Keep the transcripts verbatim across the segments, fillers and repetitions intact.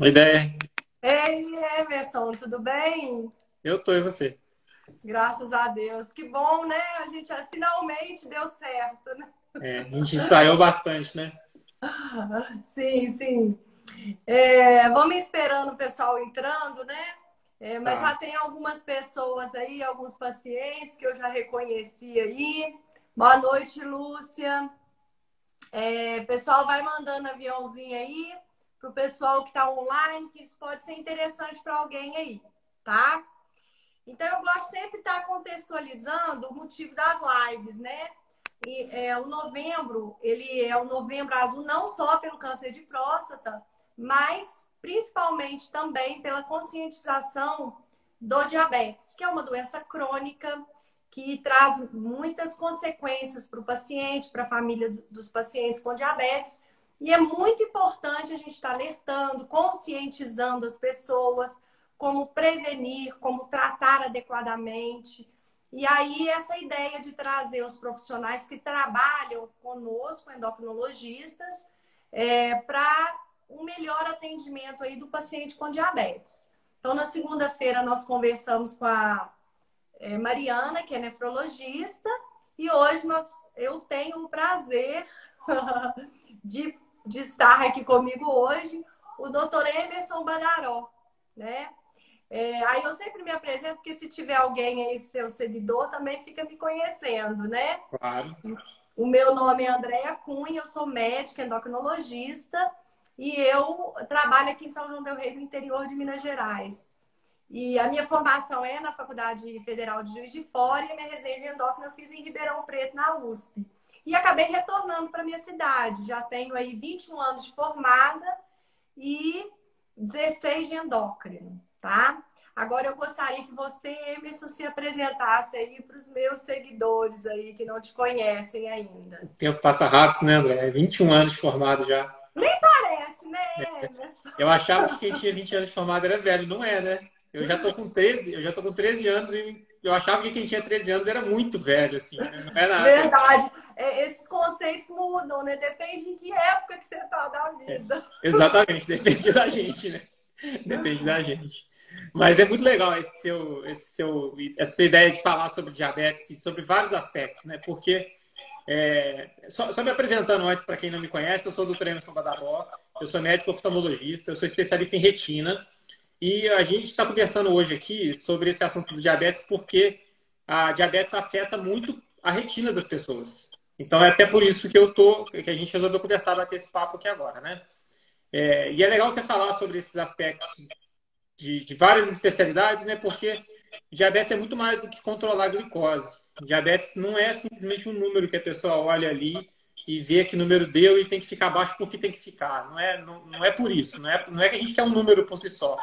Oi, Ideia. Ei, Emerson, tudo bem? Eu tô, e você? Graças a Deus. Que bom, né? A gente finalmente deu certo, né? É, a gente ensaiou bastante, né? Sim, sim. É, vamos esperando o pessoal entrando, né? É, mas tá. Já tem algumas pessoas aí, alguns pacientes que eu já reconheci aí. Boa noite, Lúcia. É, pessoal, vai mandando aviãozinho aí para o pessoal que está online, que isso pode ser interessante para alguém aí, tá? Então, eu gosto sempre de estar contextualizando o motivo das lives, né? E, é, o novembro, ele é o novembro azul não só pelo câncer de próstata, mas principalmente também pela conscientização do diabetes, que é uma doença crônica que traz muitas consequências para o paciente, para a família dos pacientes com diabetes. E é muito importante a gente estar alertando, conscientizando as pessoas como prevenir, como tratar adequadamente. E aí essa ideia de trazer os profissionais que trabalham conosco, endocrinologistas, é, para um melhor atendimento aí do paciente com diabetes. Então, na segunda-feira, nós conversamos com a é, Mariana, que é nefrologista, e hoje nós, eu tenho o prazer de, de estar aqui comigo hoje o doutor Emerson Badaró, né? É, aí eu sempre me apresento, porque se tiver alguém aí, seu seguidor, também fica me conhecendo, né? Claro. O meu nome é Andréia Cunha, eu sou médica, endocrinologista, e eu trabalho aqui em São João del Rei, no interior de Minas Gerais. E a minha formação é na Faculdade Federal de Juiz de Fora, e a minha residência de endócrina eu fiz em Ribeirão Preto, na U S P. E acabei retornando para a minha cidade. Já tenho aí vinte e um anos de formada e dezesseis de endócrino. Tá? Agora eu gostaria que você, Emerson, se apresentasse aí para os meus seguidores aí que não te conhecem ainda. O tempo passa rápido, né, André? vinte e um anos de formado já. Nem parece, né, Emerson? É. Eu achava que quem tinha vinte anos de formado era velho. Não é, né? Eu já tô com treze, eu já tô com treze anos e eu achava que quem tinha treze anos era muito velho, assim. Não é nada. Verdade. É, esses conceitos mudam, né? Depende em que época que você tá da vida. É. Exatamente. Depende da gente, né? Depende da gente. Mas é muito legal esse seu, esse seu, essa sua ideia de falar sobre diabetes e sobre vários aspectos, né? Porque, é, só, só me apresentando antes, para quem não me conhece, eu sou o doutor Emerson Badabó, eu sou médico oftalmologista, eu sou especialista em retina. E a gente está conversando hoje aqui sobre esse assunto do diabetes porque a diabetes afeta muito a retina das pessoas. Então é até por isso que, eu tô, que a gente resolveu conversar, bater esse papo aqui agora, né? É, e é legal você falar sobre esses aspectos De, de várias especialidades, né? Porque diabetes é muito mais do que controlar a glicose. Diabetes não é simplesmente um número que a pessoa olha ali e vê que número deu e tem que ficar abaixo porque tem que ficar. Não é, não, não é por isso. Não é, não é que a gente quer um número por si só.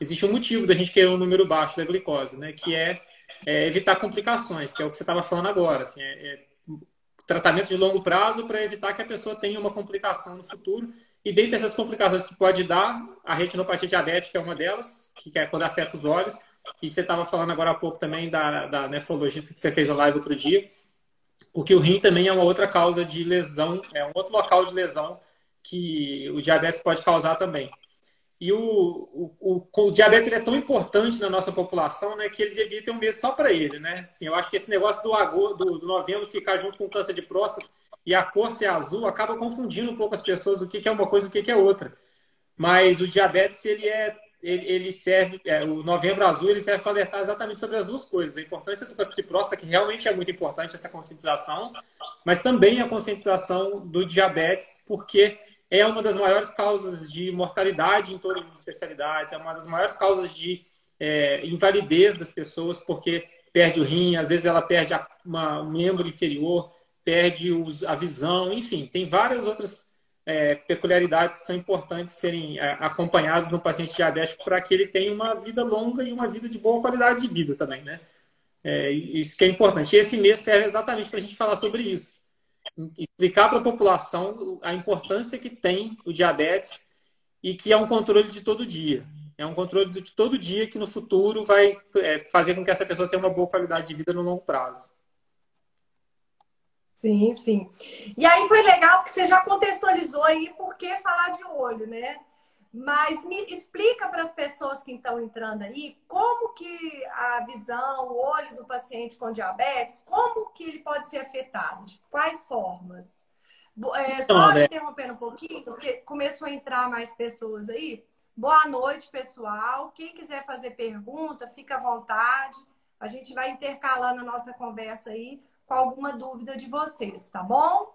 Existe um motivo da gente querer um número baixo da glicose, né? Que é, é evitar complicações, que é o que você estava falando agora. Assim, é, é tratamento de longo prazo para evitar que a pessoa tenha uma complicação no futuro. E dentre essas complicações que pode dar, a retinopatia diabética é uma delas, que é quando afeta os olhos. E você estava falando agora há pouco também da, da nefrologista que você fez a live outro dia, porque o rim também é uma outra causa de lesão, é um outro local de lesão que o diabetes pode causar também. E o, o, o, o diabetes ele é tão importante na nossa população, né, que ele devia ter um mês só para ele, né? Assim, eu acho que esse negócio do, agosto, do, do novembro ficar junto com o câncer de próstata e a cor ser azul acaba confundindo um pouco as pessoas o que é uma coisa e o que é outra. Mas o diabetes, ele é, ele serve, é, o novembro azul ele serve para alertar exatamente sobre as duas coisas. A importância do câncer de próstata, que realmente é muito importante essa conscientização, mas também a conscientização do diabetes, porque é uma das maiores causas de mortalidade em todas as especialidades, é uma das maiores causas de é, invalidez das pessoas, porque perde o rim, às vezes ela perde a, uma, um membro inferior, perde os, a visão, enfim, tem várias outras é, peculiaridades que são importantes serem é, acompanhadas no paciente diabético para que ele tenha uma vida longa e uma vida de boa qualidade de vida também, né? É, isso que é importante. E esse mês serve exatamente para a gente falar sobre isso, explicar para a população a importância que tem o diabetes e que é um controle de todo dia. É um controle de todo dia que no futuro vai é, fazer com que essa pessoa tenha uma boa qualidade de vida no longo prazo. Sim, sim. E aí foi legal que você já contextualizou aí por que falar de olho, né? Mas me explica para as pessoas que estão entrando aí como que a visão, o olho do paciente com diabetes, como que ele pode ser afetado, de quais formas? É, só então, me interrompendo um pouquinho, porque começou a entrar mais pessoas aí. Boa noite, pessoal. Quem quiser fazer pergunta, fica à vontade. A gente vai intercalando a nossa conversa aí com alguma dúvida de vocês, tá bom?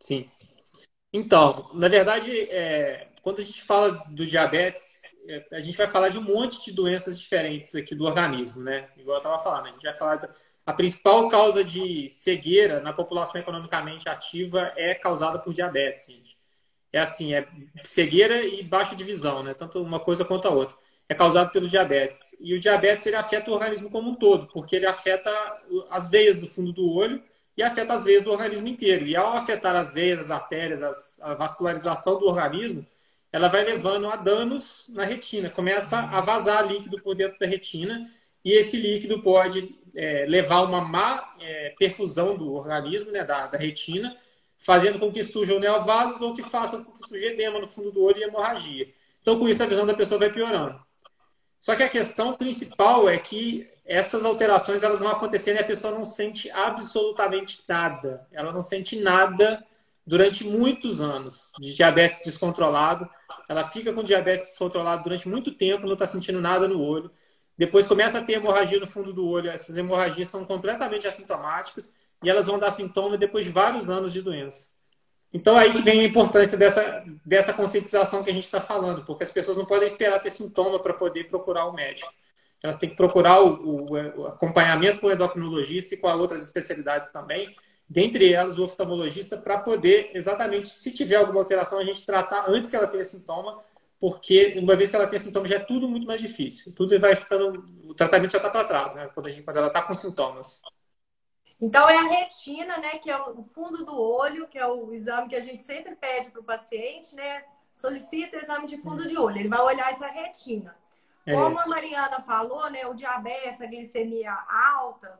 Sim. Então, na verdade, é, quando a gente fala do diabetes, é, a gente vai falar de um monte de doenças diferentes aqui do organismo, né? Igual eu estava falando, a gente vai falar... Da, a principal causa de cegueira na população economicamente ativa é causada por diabetes, gente. É assim, é cegueira e baixa de visão, né? Tanto uma coisa quanto a outra. É causado pelo diabetes. E o diabetes, ele afeta o organismo como um todo, porque ele afeta as veias do fundo do olho e afeta as veias do organismo inteiro. E ao afetar as veias, as artérias, as, a vascularização do organismo, ela vai levando a danos na retina. Começa a vazar líquido por dentro da retina e esse líquido pode é, levar uma má é, perfusão do organismo, né, da, da retina, fazendo com que surjam neovasos ou que façam com que surja edema no fundo do olho e hemorragia. Então, com isso, a visão da pessoa vai piorando. Só que a questão principal é que essas alterações elas vão acontecendo e a pessoa não sente absolutamente nada. Ela não sente nada durante muitos anos de diabetes descontrolado. Ela fica com diabetes descontrolado durante muito tempo, não está sentindo nada no olho. Depois começa a ter hemorragia no fundo do olho. Essas hemorragias são completamente assintomáticas e elas vão dar sintoma depois de vários anos de doença. Então, aí que vem a importância dessa, dessa conscientização que a gente está falando, porque as pessoas não podem esperar ter sintoma para poder procurar o médico. Elas têm que procurar o, o, o acompanhamento com o endocrinologista e com outras especialidades também, dentre elas o oftalmologista, para poder, exatamente, se tiver alguma alteração, a gente tratar antes que ela tenha sintoma, porque uma vez que ela tem sintoma já é tudo muito mais difícil. Tudo vai ficando... O tratamento já está para trás, né? Quando, a gente, quando ela está com sintomas. Então, é a retina, né? Que é o fundo do olho, que é o exame que a gente sempre pede para o paciente, né? Solicita o exame de fundo de olho. Ele vai olhar essa retina. Como é. a Mariana falou, né? O diabetes, a glicemia alta,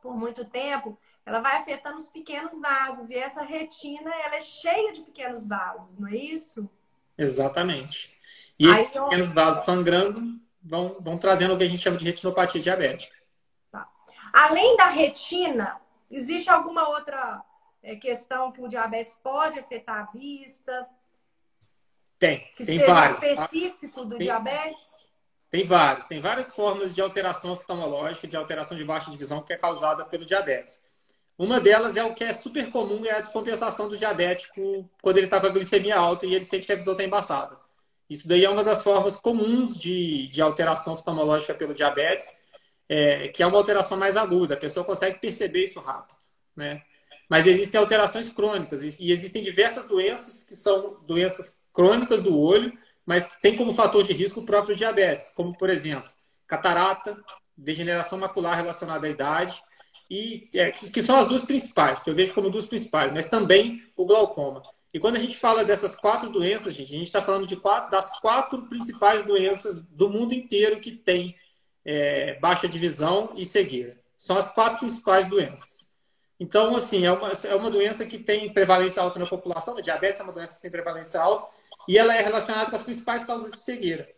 por muito tempo, ela vai afetando os pequenos vasos. E essa retina, ela é cheia de pequenos vasos, não é isso? Exatamente. E Aí, esses pequenos vasos sangrando vão, vão trazendo o que a gente chama de retinopatia diabética. Tá. Além da retina, existe alguma outra questão que o diabetes pode afetar a vista? Tem. Que tem seja vários. específico do tem, diabetes? Tem vários. Tem várias formas de alteração oftalmológica, de alteração de baixa de visão que é causada pelo diabetes. Uma delas é o que é super comum, é a descompensação do diabético quando ele está com a glicemia alta e ele sente que a visão está embaçada. Isso daí é uma das formas comuns de, de alteração oftalmológica pelo diabetes, é, que é uma alteração mais aguda. A pessoa consegue perceber isso rápido, né? Mas existem alterações crônicas e existem diversas doenças que são doenças crônicas do olho, mas que tem como fator de risco o próprio diabetes, como, por exemplo, catarata, degeneração macular relacionada à idade, E, é, que são as duas principais, que eu vejo como duas principais, mas também o glaucoma. E quando a gente fala dessas quatro doenças, gente, a gente está falando de quatro, das quatro principais doenças do mundo inteiro que tem é, baixa de visão e cegueira. São as quatro principais doenças. Então, assim, é uma, é uma doença que tem prevalência alta na população, a diabetes é uma doença que tem prevalência alta, e ela é relacionada com as principais causas de cegueira.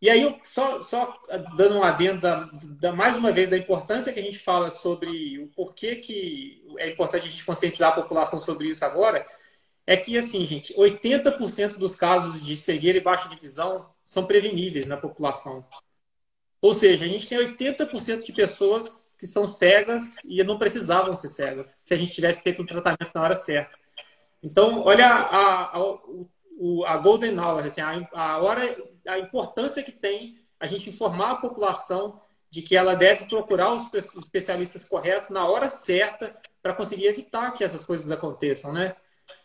E aí, eu só, só dando um adendo, da, da, mais uma vez, da importância que a gente fala sobre o porquê que é importante a gente conscientizar a população sobre isso agora, é que, assim, gente, oitenta por cento dos casos de cegueira e baixa de visão são preveníveis na população. Ou seja, a gente tem oitenta por cento de pessoas que são cegas e não precisavam ser cegas, se a gente tivesse feito um tratamento na hora certa. Então, olha a, a, a, a golden hour, assim, a, a hora... a importância que tem a gente informar a população de que ela deve procurar os especialistas corretos na hora certa para conseguir evitar que essas coisas aconteçam, né?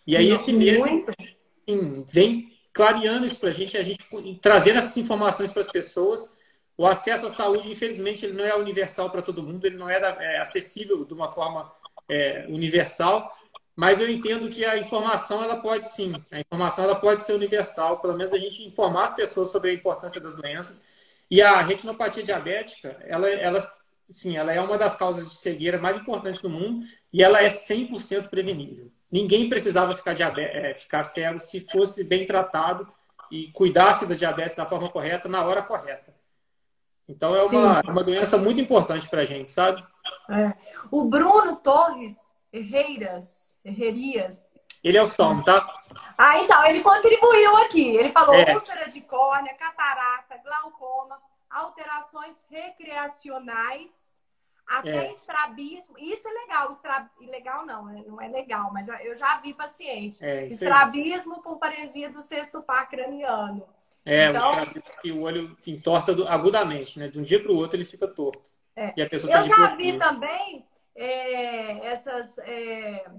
E aí esse mês assim, vem clareando isso para a gente, a gente trazendo essas informações para as pessoas. O acesso à saúde, infelizmente, ele não é universal para todo mundo, ele não é, é acessível de uma forma é, universal, mas eu entendo que a informação, ela pode sim. A informação, ela pode ser universal. Pelo menos a gente informar as pessoas sobre a importância das doenças. E a retinopatia diabética, ela, ela, sim, ela é uma das causas de cegueira mais importantes do mundo. E ela é cem por cento prevenível. ninguém precisava ficar, diabetes, ficar cego se fosse bem tratado e cuidasse da diabetes da forma correta, na hora correta. Então, é uma, uma doença muito importante para a gente, sabe? É. O Bruno Torres Herrerias, Herrerias. Ele é oftalmo, tá? Ah, então, ele contribuiu aqui. Ele falou é. úlcera de córnea, catarata, glaucoma, alterações recreacionais, até é. estrabismo. Isso é legal. Estra... Legal não, não é legal, mas eu já vi paciente. É, estrabismo é. por paresia do sexto par craniano. É, então... o estrabismo que o olho se entorta agudamente, né? De um dia para o outro ele fica torto. É. E a pessoa eu tá já vi também é, essas... É...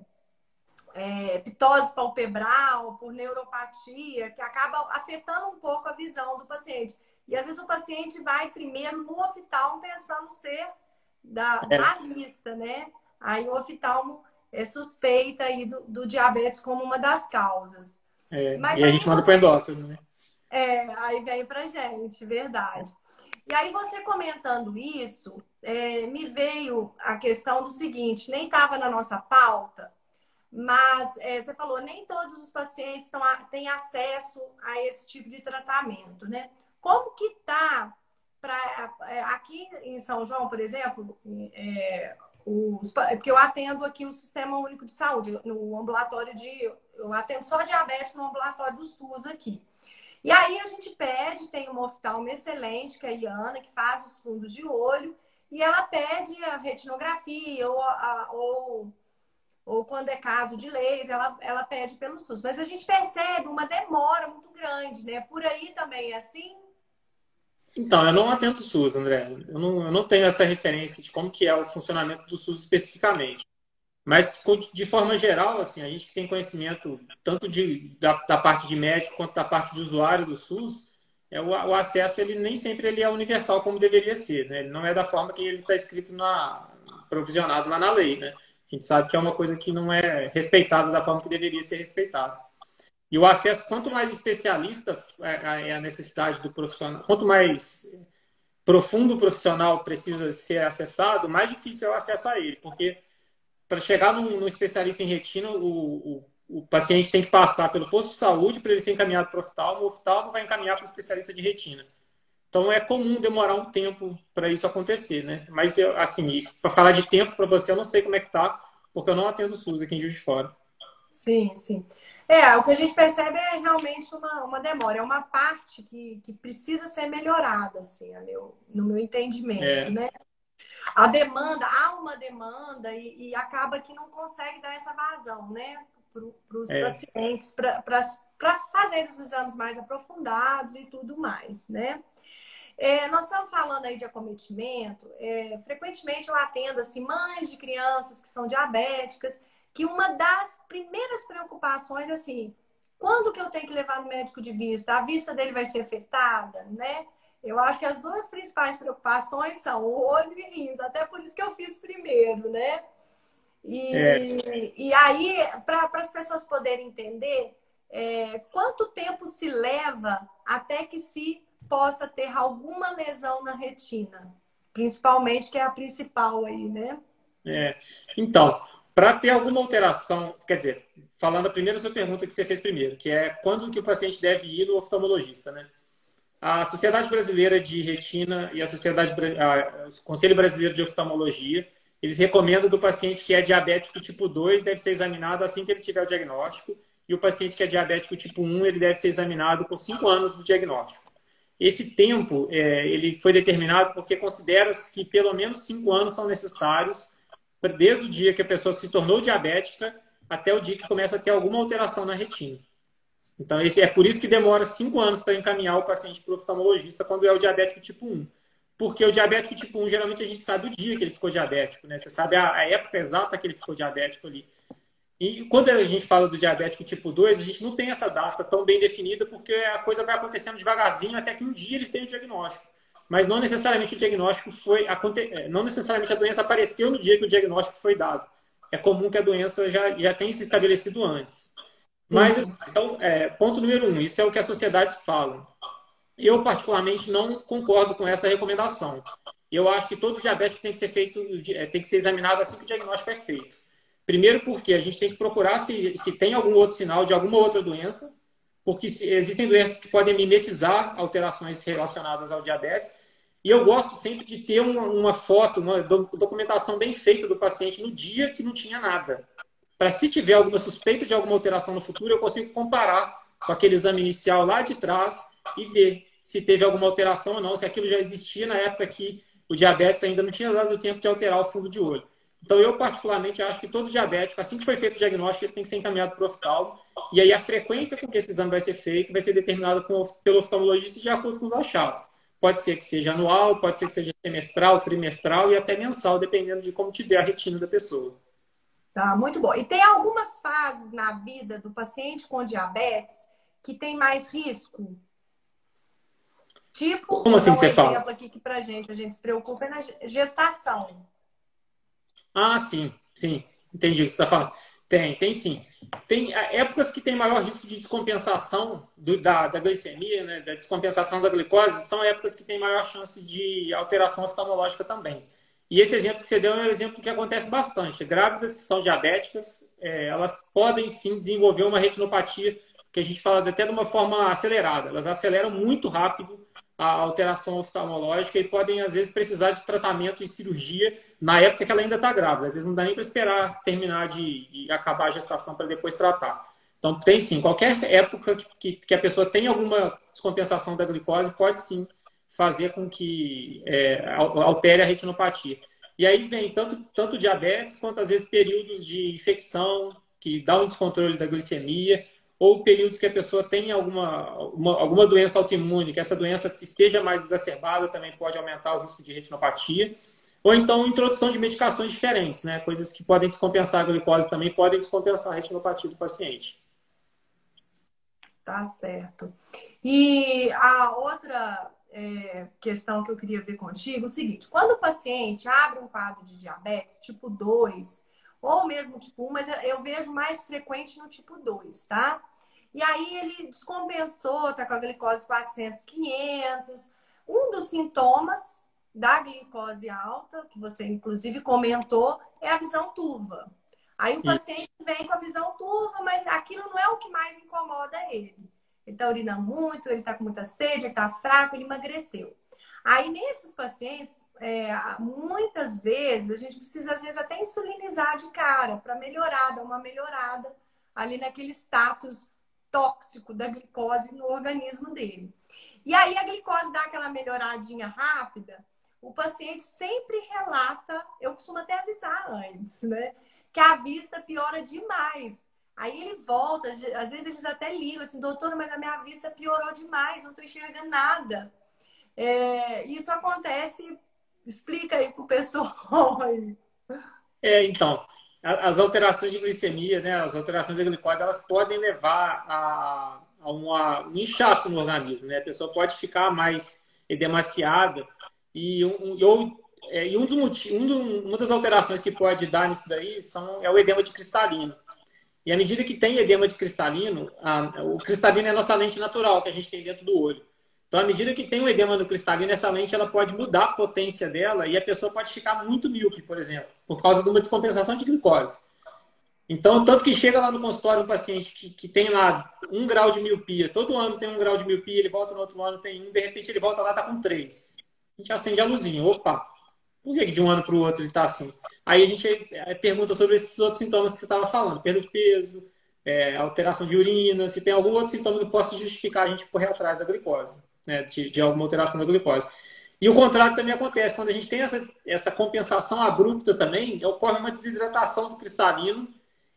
É, ptose palpebral, por neuropatia, que acaba afetando um pouco a visão do paciente. E às vezes o paciente vai primeiro no oftalmo pensando ser da, é. da vista, né? Aí o oftalmo é suspeita aí do, do diabetes como uma das causas. É, mas e aí a gente você... manda para o endócrino, né? É, aí vem pra gente, verdade. E aí você comentando isso, é, me veio a questão do seguinte, nem estava na nossa pauta, mas é, você falou, nem todos os pacientes tão, têm acesso a esse tipo de tratamento, né? Como que tá pra, aqui em São João, por exemplo, é, os, porque eu atendo aqui o Sistema Único de Saúde, no ambulatório de... Eu atendo só diabetes no ambulatório do SUS aqui. E aí a gente pede, tem uma oftalma excelente, que é a Iana, que faz os fundos de olho, e ela pede a retinografia ou... A, ou ou quando é caso de leis, ela, ela pede pelo SUS. Mas a gente percebe uma demora muito grande, né? Por aí também é assim? Então, eu não atendo o SUS, André. Eu não, eu não tenho essa referência de como que é o funcionamento do SUS especificamente. Mas, de forma geral, assim, a gente que tem conhecimento tanto de, da, da parte de médico quanto da parte de usuário do SUS, é, o, o acesso ele nem sempre ele é universal como deveria ser, né? Ele não é da forma que ele está escrito, na, provisionado lá na lei, né? A gente sabe que é uma coisa que não é respeitada da forma que deveria ser respeitada. E o acesso, quanto mais especialista é a necessidade do profissional, quanto mais profundo o profissional precisa ser acessado, mais difícil é o acesso a ele. Porque para chegar num, num especialista em retina, o, o, o paciente tem que passar pelo posto de saúde para ele ser encaminhado para o oftalmo, o oftalmo vai encaminhar para o especialista de retina. Então, é comum demorar um tempo para isso acontecer, né? Mas, assim, para falar de tempo para você, eu não sei como é que tá, porque eu não atendo o SUS aqui em Juiz de Fora. Sim, sim. É, o que a gente percebe é realmente uma, uma demora. É uma parte que, que precisa ser melhorada, assim, a meu, no meu entendimento, é. né? A demanda, há uma demanda e, e acaba que não consegue dar essa vazão, né? Para os é. pacientes, para fazer os exames mais aprofundados e tudo mais, né? É, nós estamos falando aí de acometimento. É, frequentemente eu atendo assim, mães de crianças que são diabéticas, que uma das primeiras preocupações é assim, quando que eu tenho que levar no médico de vista? A vista dele vai ser afetada, né? Eu acho que as duas principais preocupações são o olho e rins, até por isso que eu fiz primeiro, né? E, é. e aí, para as pessoas poderem entender, é, quanto tempo se leva até que se possa ter alguma lesão na retina, principalmente, que é a principal aí, né? É. Então, para ter alguma alteração, quer dizer, falando a primeira sua pergunta que você fez primeiro, que é quando que o paciente deve ir no oftalmologista, né? A Sociedade Brasileira de Retina e a Sociedade, a, o Conselho Brasileiro de Oftalmologia, eles recomendam que o paciente que é diabético tipo dois deve ser examinado assim que ele tiver o diagnóstico, e o paciente que é diabético tipo um, ele deve ser examinado com cinco anos do diagnóstico. Esse tempo, é, ele foi determinado porque considera-se que pelo menos cinco anos são necessários desde o dia que a pessoa se tornou diabética até o dia que começa a ter alguma alteração na retina. Então, esse, é por isso que demora cinco anos para encaminhar o paciente para o oftalmologista quando é o diabético tipo um. Porque o diabético tipo um, geralmente a gente sabe o dia que ele ficou diabético, né? Você sabe a, a época exata que ele ficou diabético ali. E quando a gente fala do diabético tipo dois, a gente não tem essa data tão bem definida, porque a coisa vai acontecendo devagarzinho até que um dia ele tem o diagnóstico. Mas não necessariamente o diagnóstico foi... Não necessariamente a doença apareceu no dia que o diagnóstico foi dado. É comum que a doença já, já tenha se estabelecido antes. Mas, então, é, ponto número um, isso é o que as sociedades falam. Eu, particularmente, não concordo com essa recomendação. Eu acho que todo diabético tem que ser feito, tem que ser examinado assim que o diagnóstico é feito. Primeiro porque a gente tem que procurar se, se tem algum outro sinal de alguma outra doença, porque existem doenças que podem mimetizar alterações relacionadas ao diabetes. E eu gosto sempre de ter uma, uma foto, uma documentação bem feita do paciente no dia que não tinha nada. Para se tiver alguma suspeita de alguma alteração no futuro, eu consigo comparar com aquele exame inicial lá de trás e ver se teve alguma alteração ou não, se aquilo já existia na época que o diabetes ainda não tinha dado tempo de alterar o fundo de olho. Então, eu particularmente acho que todo diabético, assim que foi feito o diagnóstico, ele tem que ser encaminhado para o oftalmo, e aí a frequência com que esse exame vai ser feito vai ser determinada pelo oftalmologista de acordo com os achados. Pode ser que seja anual, pode ser que seja semestral, trimestral e até mensal, dependendo de como tiver a retina da pessoa. Tá, muito bom. E tem algumas fases na vida do paciente com diabetes que tem mais risco? Tipo, como assim você fala? Um exemplo aqui que pra gente, a gente se preocupa é na gestação. Ah, sim, sim. Entendi o que você está falando. Tem, tem sim. Tem épocas que tem maior risco de descompensação do, da, da glicemia, né, da descompensação da glicose, são épocas que tem maior chance de alteração oftalmológica também. E esse exemplo que você deu é um exemplo que acontece bastante. Grávidas que são diabéticas, é, elas podem sim desenvolver uma retinopatia, que a gente fala até de uma forma acelerada. Elas aceleram muito rápido a alteração oftalmológica e podem, às vezes, precisar de tratamento e cirurgia na época que ela ainda está grávida. Às vezes não dá nem para esperar terminar de, de acabar a gestação para depois tratar. Então, tem sim. Qualquer época que, que a pessoa tem alguma descompensação da glicose, pode sim fazer com que é, altere a retinopatia. E aí vem tanto, tanto diabetes quanto, às vezes, períodos de infecção, que dá um descontrole da glicemia, ou períodos que a pessoa tem alguma, uma, alguma doença autoimune, que essa doença esteja mais exacerbada, também pode aumentar o risco de retinopatia. Ou então, introdução de medicações diferentes, né? Coisas que podem descompensar a glicose também, podem descompensar a retinopatia do paciente. Tá certo. E a outra... É, questão que eu queria ver contigo, é o seguinte, quando o paciente abre um quadro de diabetes tipo dois, ou mesmo tipo um, mas eu vejo mais frequente no tipo dois, tá? E aí ele descompensou, tá com a glicose quatrocentos, quinhentos, um dos sintomas da glicose alta, que você inclusive comentou, é a visão turva. Aí o paciente vem com a visão turva, mas aquilo não é o que mais incomoda ele. Ele está urinando muito, ele está com muita sede, ele está fraco, ele emagreceu. Aí, nesses pacientes, é, muitas vezes, a gente precisa, às vezes, até insulinizar de cara para melhorar, dar uma melhorada ali naquele status tóxico da glicose no organismo dele. E aí, a glicose dá aquela melhoradinha rápida, o paciente sempre relata, eu costumo até avisar antes, né? Que a vista piora demais. Aí ele volta, às vezes eles até ligam assim, doutora, mas a minha vista piorou demais, não estou enxergando nada. É, isso acontece, explica aí pro pessoal. É, então, as alterações de glicemia, né, as alterações de glicose, elas podem levar a, a uma, um inchaço no organismo, né? A pessoa pode ficar mais edemaciada e um, ou é, e um dos motivos, um do, uma das alterações que pode dar nisso daí são é o edema de cristalino. E à medida que tem edema de cristalino, a, o cristalino é a nossa lente natural que a gente tem dentro do olho. Então, à medida que tem um edema no cristalino, essa lente ela pode mudar a potência dela e a pessoa pode ficar muito míope, por exemplo, por causa de uma descompensação de glicose. Então, tanto que chega lá no consultório um paciente que, que tem lá um grau de miopia, todo ano tem um grau de miopia, ele volta no outro ano, tem um, de repente ele volta lá e tá com três. A gente acende a luzinha, opa! Por que de um ano para o outro ele está assim? Aí a gente pergunta sobre esses outros sintomas que você estava falando. Perda de peso, é, alteração de urina, se tem algum outro sintoma que possa justificar a gente correr atrás da glicose, né? De, de alguma alteração da glicose. E o contrário também acontece. Quando a gente tem essa, essa compensação abrupta também, ocorre uma desidratação do cristalino.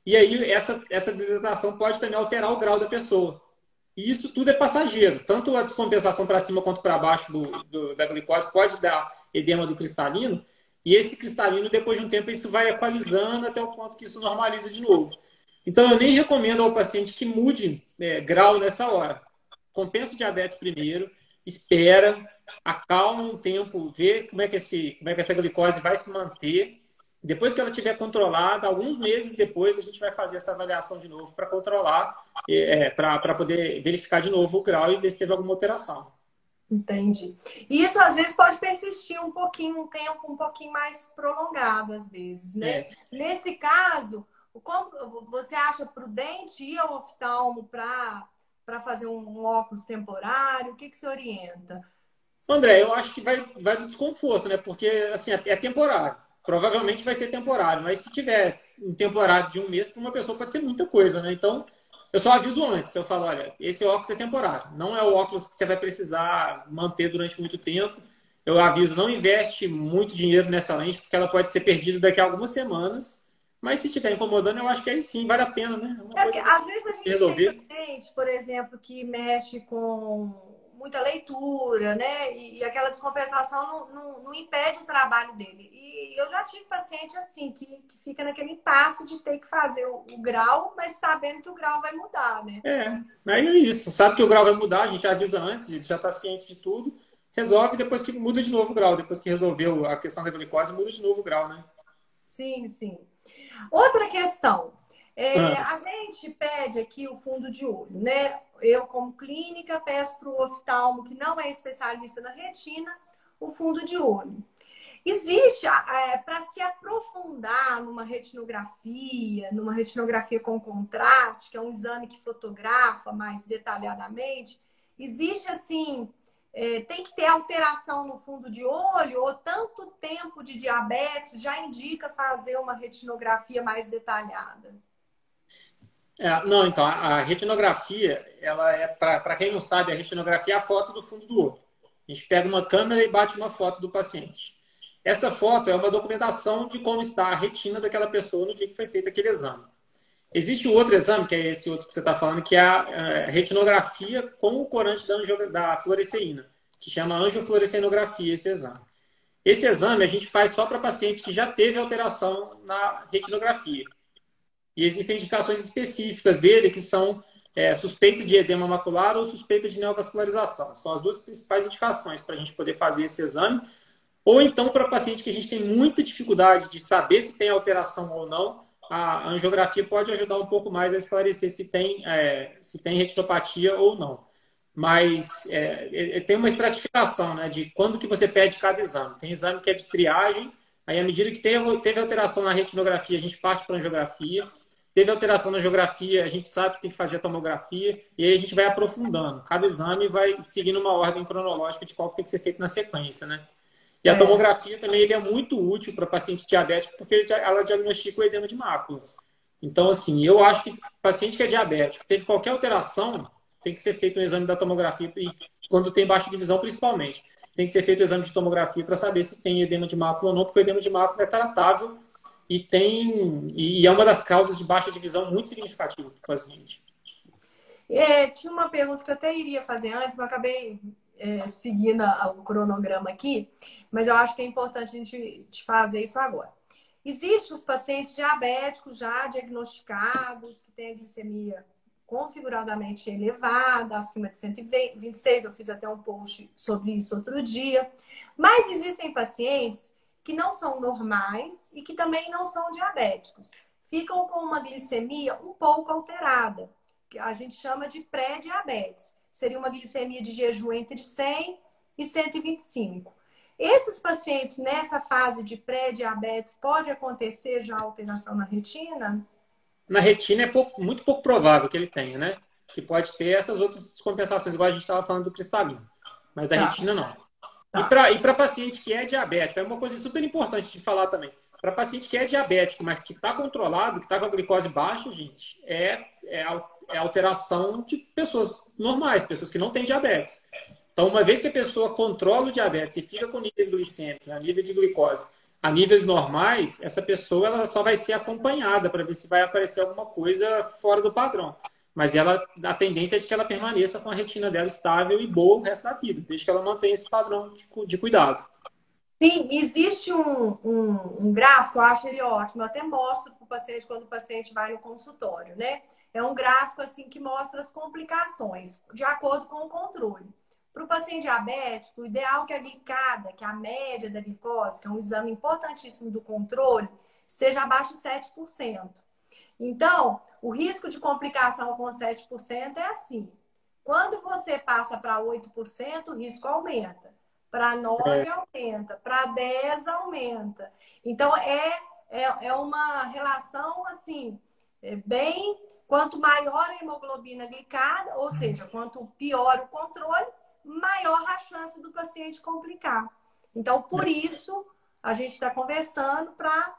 E aí essa, essa desidratação pode também alterar o grau da pessoa. E isso tudo é passageiro. Tanto a descompensação para cima quanto para baixo do, do, da glicose pode dar edema do cristalino, e esse cristalino, depois de um tempo, isso vai equalizando até o ponto que isso normaliza de novo. Então, eu nem recomendo ao paciente que mude é, grau nessa hora. Compensa o diabetes primeiro, espera, acalma um tempo, vê como é que, esse, como é que essa glicose vai se manter. Depois que ela estiver controlada, alguns meses depois, a gente vai fazer essa avaliação de novo para controlar, é, para poder verificar de novo o grau e ver se teve alguma alteração. Entendi. E isso, às vezes, pode persistir um pouquinho, um tempo um pouquinho mais prolongado, às vezes, né? É. Nesse caso, Como você acha prudente ir ao oftalmo para fazer um óculos temporário? O que, que você orienta? André, eu acho que vai, vai do desconforto, né? Porque assim, é temporário. Provavelmente vai ser temporário. Mas se tiver um temporário de um mês, para uma pessoa pode ser muita coisa, né? Então, eu só aviso antes. Eu falo, olha, esse óculos é temporário. Não é o óculos que você vai precisar manter durante muito tempo. Eu aviso, não investe muito dinheiro nessa lente, porque ela pode ser perdida daqui a algumas semanas. Mas se estiver incomodando, eu acho que aí sim, vale a pena, né? É porque, às vezes a gente resolver. Tem paciente, por exemplo, que mexe com muita leitura, né? E, e aquela descompensação não, não, não impede o trabalho dele. E eu já tive paciente assim, que, que fica naquele impasse de ter que fazer o, o grau, mas sabendo que o grau vai mudar, né? É, aí é isso. Sabe que o grau vai mudar, a gente avisa antes, a gente já está ciente de tudo. Resolve, depois que muda de novo o grau. Depois que resolveu a questão da glicose, muda de novo o grau, né? Sim, sim. Outra questão, é, ah. a gente pede aqui o fundo de olho, né? Eu, como clínica, peço para o oftalmo, que não é especialista na retina, o fundo de olho. Existe, é, para se aprofundar numa retinografia, numa retinografia com contraste, que é um exame que fotografa mais detalhadamente, existe assim... É, tem que ter alteração no fundo de olho ou tanto tempo de diabetes já indica fazer uma retinografia mais detalhada? É, não, então, a, a retinografia, ela é, para quem não sabe, a retinografia é a foto do fundo do olho. A gente pega uma câmera e bate uma foto do paciente. Essa foto é uma documentação de como está a retina daquela pessoa no dia que foi feito aquele exame. Existe outro exame, que é esse outro que você está falando, que é a retinografia com o corante da, angio... da fluoresceína, que chama angiofluoresceinografia, esse exame. Esse exame a gente faz só para paciente que já teve alteração na retinografia. E existem indicações específicas dele, que são é, suspeita de edema macular ou suspeita de neovascularização. São as duas principais indicações para a gente poder fazer esse exame. Ou então para paciente que a gente tem muita dificuldade de saber se tem alteração ou não, a angiografia pode ajudar um pouco mais a esclarecer se tem, é, se tem retinopatia ou não. Mas é, é, tem uma estratificação, né, de quando que você pede cada exame. Tem exame que é de triagem, aí à medida que teve, teve alteração na retinografia, a gente parte para a angiografia. Teve alteração na angiografia, a gente sabe que tem que fazer a tomografia, e aí a gente vai aprofundando. Cada exame vai seguindo uma ordem cronológica de qual que tem que ser feito na sequência, né? E a tomografia também ele é muito útil para paciente diabético, porque ela diagnostica o edema de mácula. Então, assim, eu acho que paciente que é diabético, teve qualquer alteração, tem que ser feito um exame da tomografia, e quando tem baixa divisão, principalmente, tem que ser feito o um exame de tomografia para saber se tem edema de mácula ou não, porque o edema de mácula é tratável e, tem, e é uma das causas de baixa divisão muito significativa para o paciente. É, tinha uma pergunta que eu até iria fazer antes, mas eu acabei... É, seguindo o cronograma aqui, mas eu acho que é importante a gente te fazer isso agora. Existem os pacientes diabéticos já diagnosticados, que têm a glicemia configuradamente elevada, acima de cento e vinte e seis, eu fiz até um post sobre isso outro dia, mas existem pacientes que não são normais e que também não são diabéticos. Ficam com uma glicemia um pouco alterada, que a gente chama de pré-diabetes. Seria uma glicemia de jejum entre cem e cento e vinte e cinco. Esses pacientes, nessa fase de pré-diabetes, pode acontecer já alteração na retina? Na retina é pouco, muito pouco provável que ele tenha, né? Que pode ter essas outras descompensações, igual a gente estava falando do cristalino. Mas da tá. retina, não. Tá. E para paciente que é diabético, é uma coisa super importante de falar também. Para paciente que é diabético, mas que está controlado, que está com a glicose baixa, gente, é, é, é alteração de pessoas normais, pessoas que não têm diabetes. Então, uma vez que a pessoa controla o diabetes e fica com níveis glicêmicos, a nível de glicose, a níveis normais, essa pessoa ela só vai ser acompanhada para ver se vai aparecer alguma coisa fora do padrão. Mas ela, a tendência é de que ela permaneça com a retina dela estável e boa o resto da vida, desde que ela mantenha esse padrão de, de cuidado. Sim, existe um, um, um gráfico, eu acho ele ótimo, eu até mostro para o paciente quando o paciente vai no consultório, né? É um gráfico assim que mostra as complicações, de acordo com o controle. Para o paciente diabético, o ideal é que a glicada, que é a média da glicose, que é um exame importantíssimo do controle, seja abaixo de sete por cento. Então, o risco de complicação com sete por cento é assim. Quando você passa para oito por cento, o risco aumenta. Para nove aumenta, para dez aumenta. Então, é, é, é uma relação, assim, bem, quanto maior a hemoglobina glicada, ou seja, quanto pior o controle, maior a chance do paciente complicar. Então, por isso, a gente está conversando para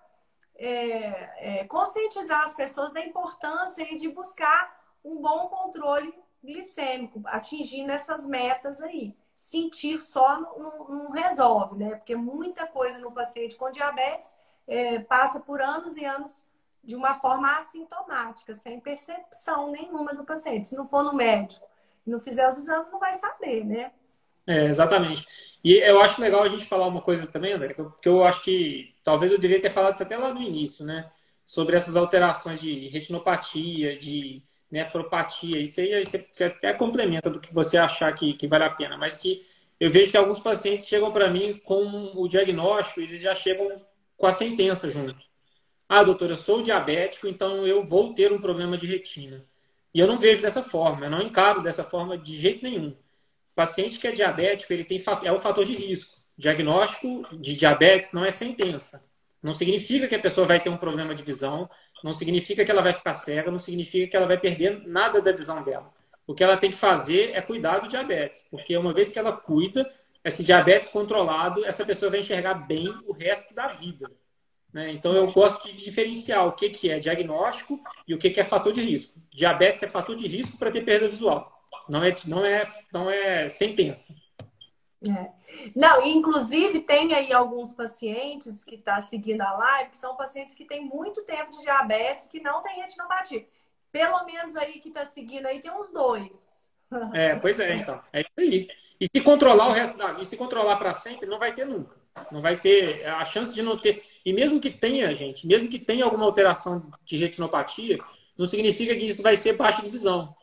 é, é, conscientizar as pessoas da importância aí de buscar um bom controle glicêmico, atingindo essas metas aí. Sentir só não, não resolve, né? Porque muita coisa no paciente com diabetes é, passa por anos e anos de uma forma assintomática, sem percepção nenhuma do paciente. Se não for no médico e não fizer os exames, não vai saber, né? É, exatamente. E eu acho legal a gente falar uma coisa também, André, porque eu acho que talvez eu deveria ter falado isso até lá no início, né? Sobre essas alterações de retinopatia, de nefropatia, isso aí você até complementa do que você achar que, que vale a pena, mas que eu vejo que alguns pacientes chegam para mim com o diagnóstico e eles já chegam com a sentença junto. Ah, doutora, eu sou diabético, então eu vou ter um problema de retina. E eu não vejo dessa forma, eu não encaro dessa forma de jeito nenhum. O paciente que é diabético, ele tem, é um fator de risco. Diagnóstico de diabetes não é sentença. Não significa que a pessoa vai ter um problema de visão, não significa que ela vai ficar cega, não significa que ela vai perder nada da visão dela. O que ela tem que fazer é cuidar do diabetes, porque uma vez que ela cuida, esse diabetes controlado, essa pessoa vai enxergar bem o resto da vida, né? Então, eu gosto de diferenciar o que, que é diagnóstico e o que, que é fator de risco. Diabetes é fator de risco para ter perda visual. Não é, não é, não é sentença. É. Não, inclusive tem aí alguns pacientes que estão tá seguindo a live, que são pacientes que têm muito tempo de diabetes, que não tem retinopatia. Pelo menos aí que está seguindo aí tem uns dois. É, pois é, então. É isso aí. E se controlar o resto da... E se controlar para sempre, não vai ter nunca. Não vai ter a chance de não ter. E mesmo que tenha, gente, mesmo que tenha alguma alteração de retinopatia, não significa que isso vai ser baixa de visão,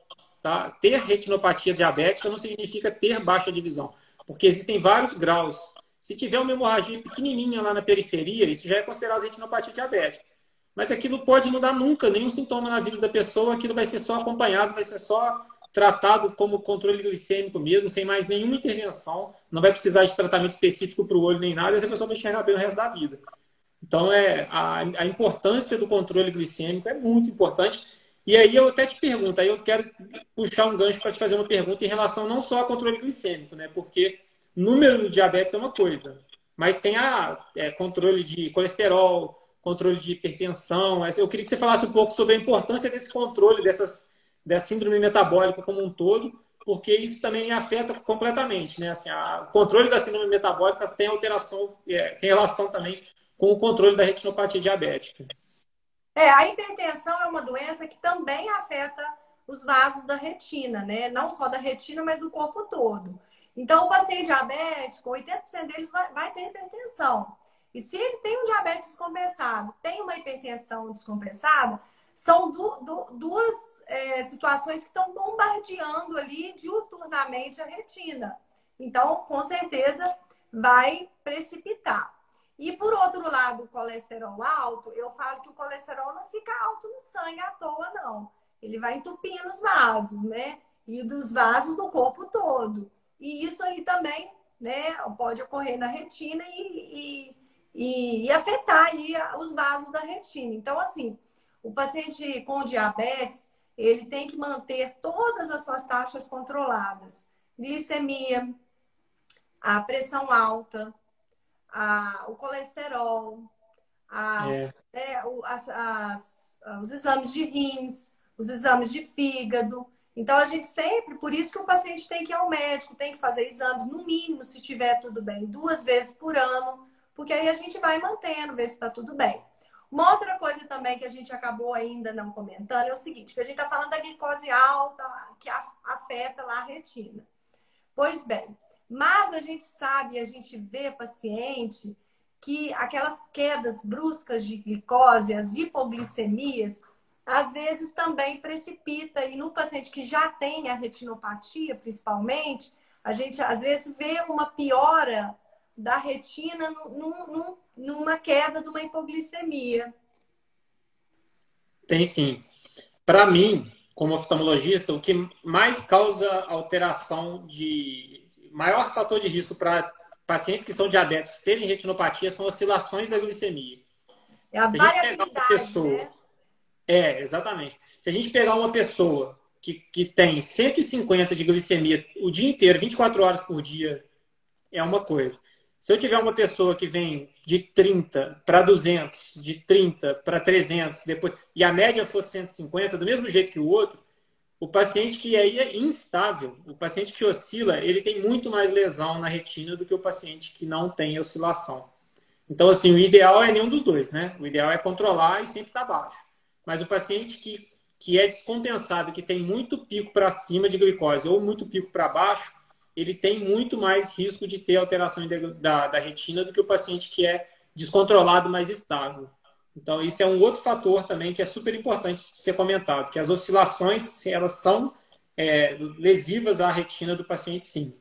tá? Ter retinopatia diabética não significa ter baixa de visão, porque existem vários graus. Se tiver uma hemorragia pequenininha lá na periferia, isso já é considerado retinopatia diabética. Mas aquilo pode não dar nunca nenhum sintoma na vida da pessoa, aquilo vai ser só acompanhado, vai ser só tratado como controle glicêmico mesmo, sem mais nenhuma intervenção, não vai precisar de tratamento específico para o olho nem nada, e essa pessoa vai enxergar bem o resto da vida. Então, é, a, a importância do controle glicêmico é muito importante. E aí eu até te pergunto, aí eu quero puxar um gancho para te fazer uma pergunta em relação não só ao controle glicêmico, né? Porque número de diabetes é uma coisa, mas tem a é, controle de colesterol, controle de hipertensão. Eu queria que você falasse um pouco sobre a importância desse controle, dessas, da síndrome metabólica como um todo, porque isso também afeta completamente, né? Assim, a, o controle da síndrome metabólica tem alteração é, em relação também com o controle da retinopatia diabética. É, a hipertensão é uma doença que também afeta os vasos da retina, né? Não só da retina, mas do corpo todo. Então, o paciente diabético, oitenta por cento deles vai, vai ter hipertensão. E se ele tem um diabetes descompensado, tem uma hipertensão descompensada, são du, du, duas é, situações que estão bombardeando ali diuturnamente a retina. Então, com certeza, vai precipitar. E, por outro lado, o colesterol alto, eu falo que o colesterol não fica alto no sangue à toa, não. Ele vai entupindo os vasos, né? E dos vasos do corpo todo. E isso aí também, né, pode ocorrer na retina e, e, e, e afetar aí os vasos da retina. Então, assim, o paciente com diabetes, ele tem que manter todas as suas taxas controladas. Glicemia, a pressão alta, A, o colesterol, as, é. É, o, as, as, os exames de rins, os exames de fígado. Então, a gente sempre... Por isso que o paciente tem que ir ao médico, tem que fazer exames, no mínimo, se tiver tudo bem, duas vezes por ano, porque aí a gente vai mantendo, ver se está tudo bem. Uma outra coisa também que a gente acabou ainda não comentando é o seguinte, que a gente está falando da glicose alta, que afeta lá a retina. Pois bem, mas a gente sabe, a gente vê paciente que aquelas quedas bruscas de glicose, as hipoglicemias, às vezes também precipita. E no paciente que já tem a retinopatia, principalmente, a gente às vezes vê uma piora da retina num, num, numa queda de uma hipoglicemia. Tem sim. Para mim, como oftalmologista, o que mais causa alteração de... maior fator de risco para pacientes que são diabéticos terem retinopatia são oscilações da glicemia. É a variabilidade, a gente pegar uma pessoa, né? É, exatamente. Se a gente pegar uma pessoa que, que tem cento e cinquenta de glicemia o dia inteiro, vinte e quatro horas por dia, é uma coisa. Se eu tiver uma pessoa que vem de trinta para duzentos, de trinta para trezentos, depois, e a média for cento e cinquenta, do mesmo jeito que o outro, o paciente que é instável, o paciente que oscila, ele tem muito mais lesão na retina do que o paciente que não tem oscilação. Então, assim, o ideal é nenhum dos dois, né? O ideal é controlar e sempre estar baixo. Mas o paciente que, que é descompensado, que tem muito pico para cima de glicose ou muito pico para baixo, ele tem muito mais risco de ter alteração da, da retina do que o paciente que é descontrolado, mas estável. Então, isso é um outro fator também que é super importante ser comentado, que as oscilações, elas são é, lesivas à retina do paciente, sim.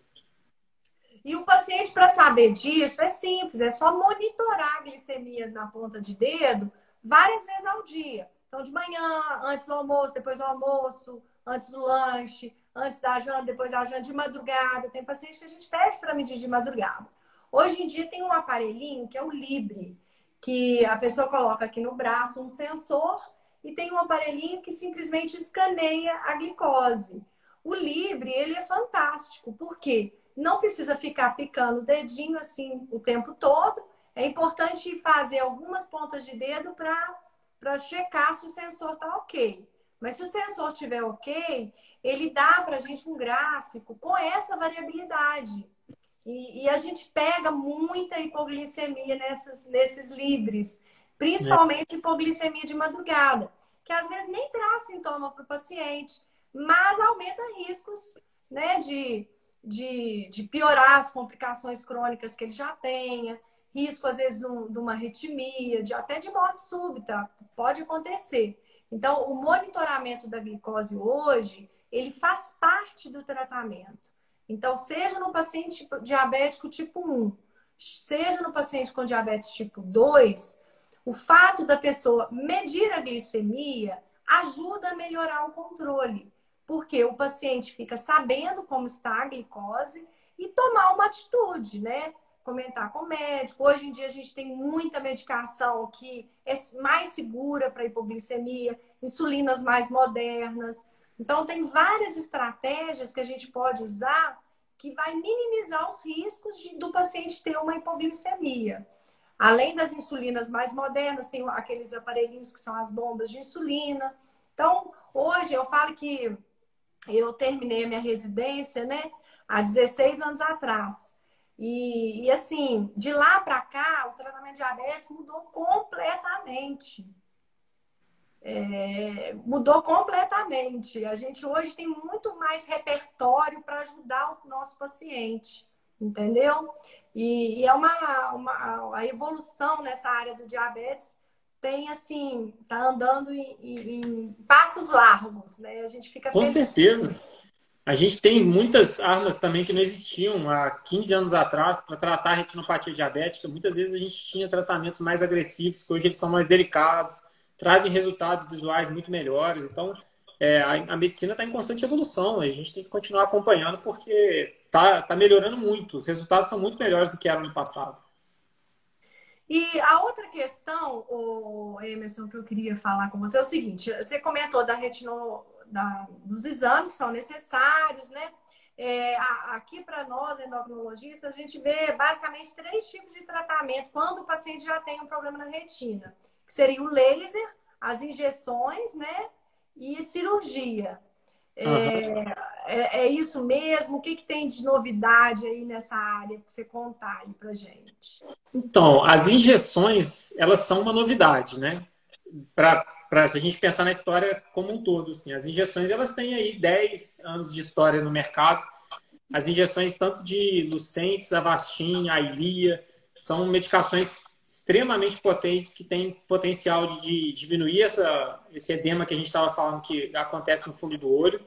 E o paciente, para saber disso, é simples, é só monitorar a glicemia na ponta de dedo várias vezes ao dia. Então, de manhã, antes do almoço, depois do almoço, antes do lanche, antes da janta, depois da janta, de madrugada. Tem paciente que a gente pede para medir de madrugada. Hoje em dia tem um aparelhinho que é o Libre, que a pessoa coloca aqui no braço um sensor e tem um aparelhinho que simplesmente escaneia a glicose. O Libre, ele é fantástico, porque não precisa ficar picando o dedinho assim o tempo todo. É importante fazer algumas pontas de dedo para checar se o sensor está ok. Mas se o sensor estiver ok, ele dá para a gente um gráfico com essa variabilidade. E, e a gente pega muita hipoglicemia nessas, nesses livres, principalmente hipoglicemia de madrugada, que às vezes nem traz sintoma para o paciente, mas aumenta riscos, né, de, de, de piorar as complicações crônicas que ele já tenha, risco às vezes um, de uma arritmia, de, até de morte súbita, pode acontecer. Então, o monitoramento da glicose hoje, ele faz parte do tratamento. Então, seja no paciente diabético tipo um, seja no paciente com diabetes tipo dois, o fato da pessoa medir a glicemia ajuda a melhorar o controle, porque o paciente fica sabendo como está a glicose e tomar uma atitude, né? Comentar com o médico. Hoje em dia a gente tem muita medicação que é mais segura para hipoglicemia, insulinas mais modernas. Então, tem várias estratégias que a gente pode usar que vai minimizar os riscos de, do paciente ter uma hipoglicemia. Além das insulinas mais modernas, tem aqueles aparelhinhos que são as bombas de insulina. Então, hoje eu falo que eu terminei a minha residência, né, há dezesseis anos atrás. E, e assim, de lá para cá, o tratamento de diabetes mudou completamente. É, mudou completamente. A gente hoje tem muito mais repertório para ajudar o nosso paciente, entendeu? E, e é uma, uma a evolução nessa área do diabetes tem assim, tá andando em, em, em passos largos, né? A gente fica com certeza. A gente tem muitas armas também que não existiam há quinze anos atrás para tratar a retinopatia diabética. Muitas vezes a gente tinha tratamentos mais agressivos, que hoje eles são mais delicados, trazem resultados visuais muito melhores. Então, é, a, a medicina está em constante evolução. A gente tem que continuar acompanhando porque está tá melhorando muito. Os resultados são muito melhores do que eram no passado. E a outra questão, ô Emerson, que eu queria falar com você é o seguinte. Você comentou da retino, da, dos exames que são necessários, né? É, a, aqui para nós, endocrinologistas, a gente vê basicamente três tipos de tratamento quando o paciente já tem um problema na retina. Que seria o laser, as injeções, né? E cirurgia. Uhum. É, é, é isso mesmo? O que, que tem de novidade aí nessa área para você contar aí pra gente? Então, as injeções, elas são uma novidade, né? Pra, pra, se a gente pensar na história como um todo, assim, as injeções, elas têm aí dez anos de história no mercado. As injeções tanto de Lucentis, Avastin, Ailia, são medicações extremamente potentes, que tem potencial de, de diminuir essa, esse edema que a gente estava falando que acontece no fundo do olho.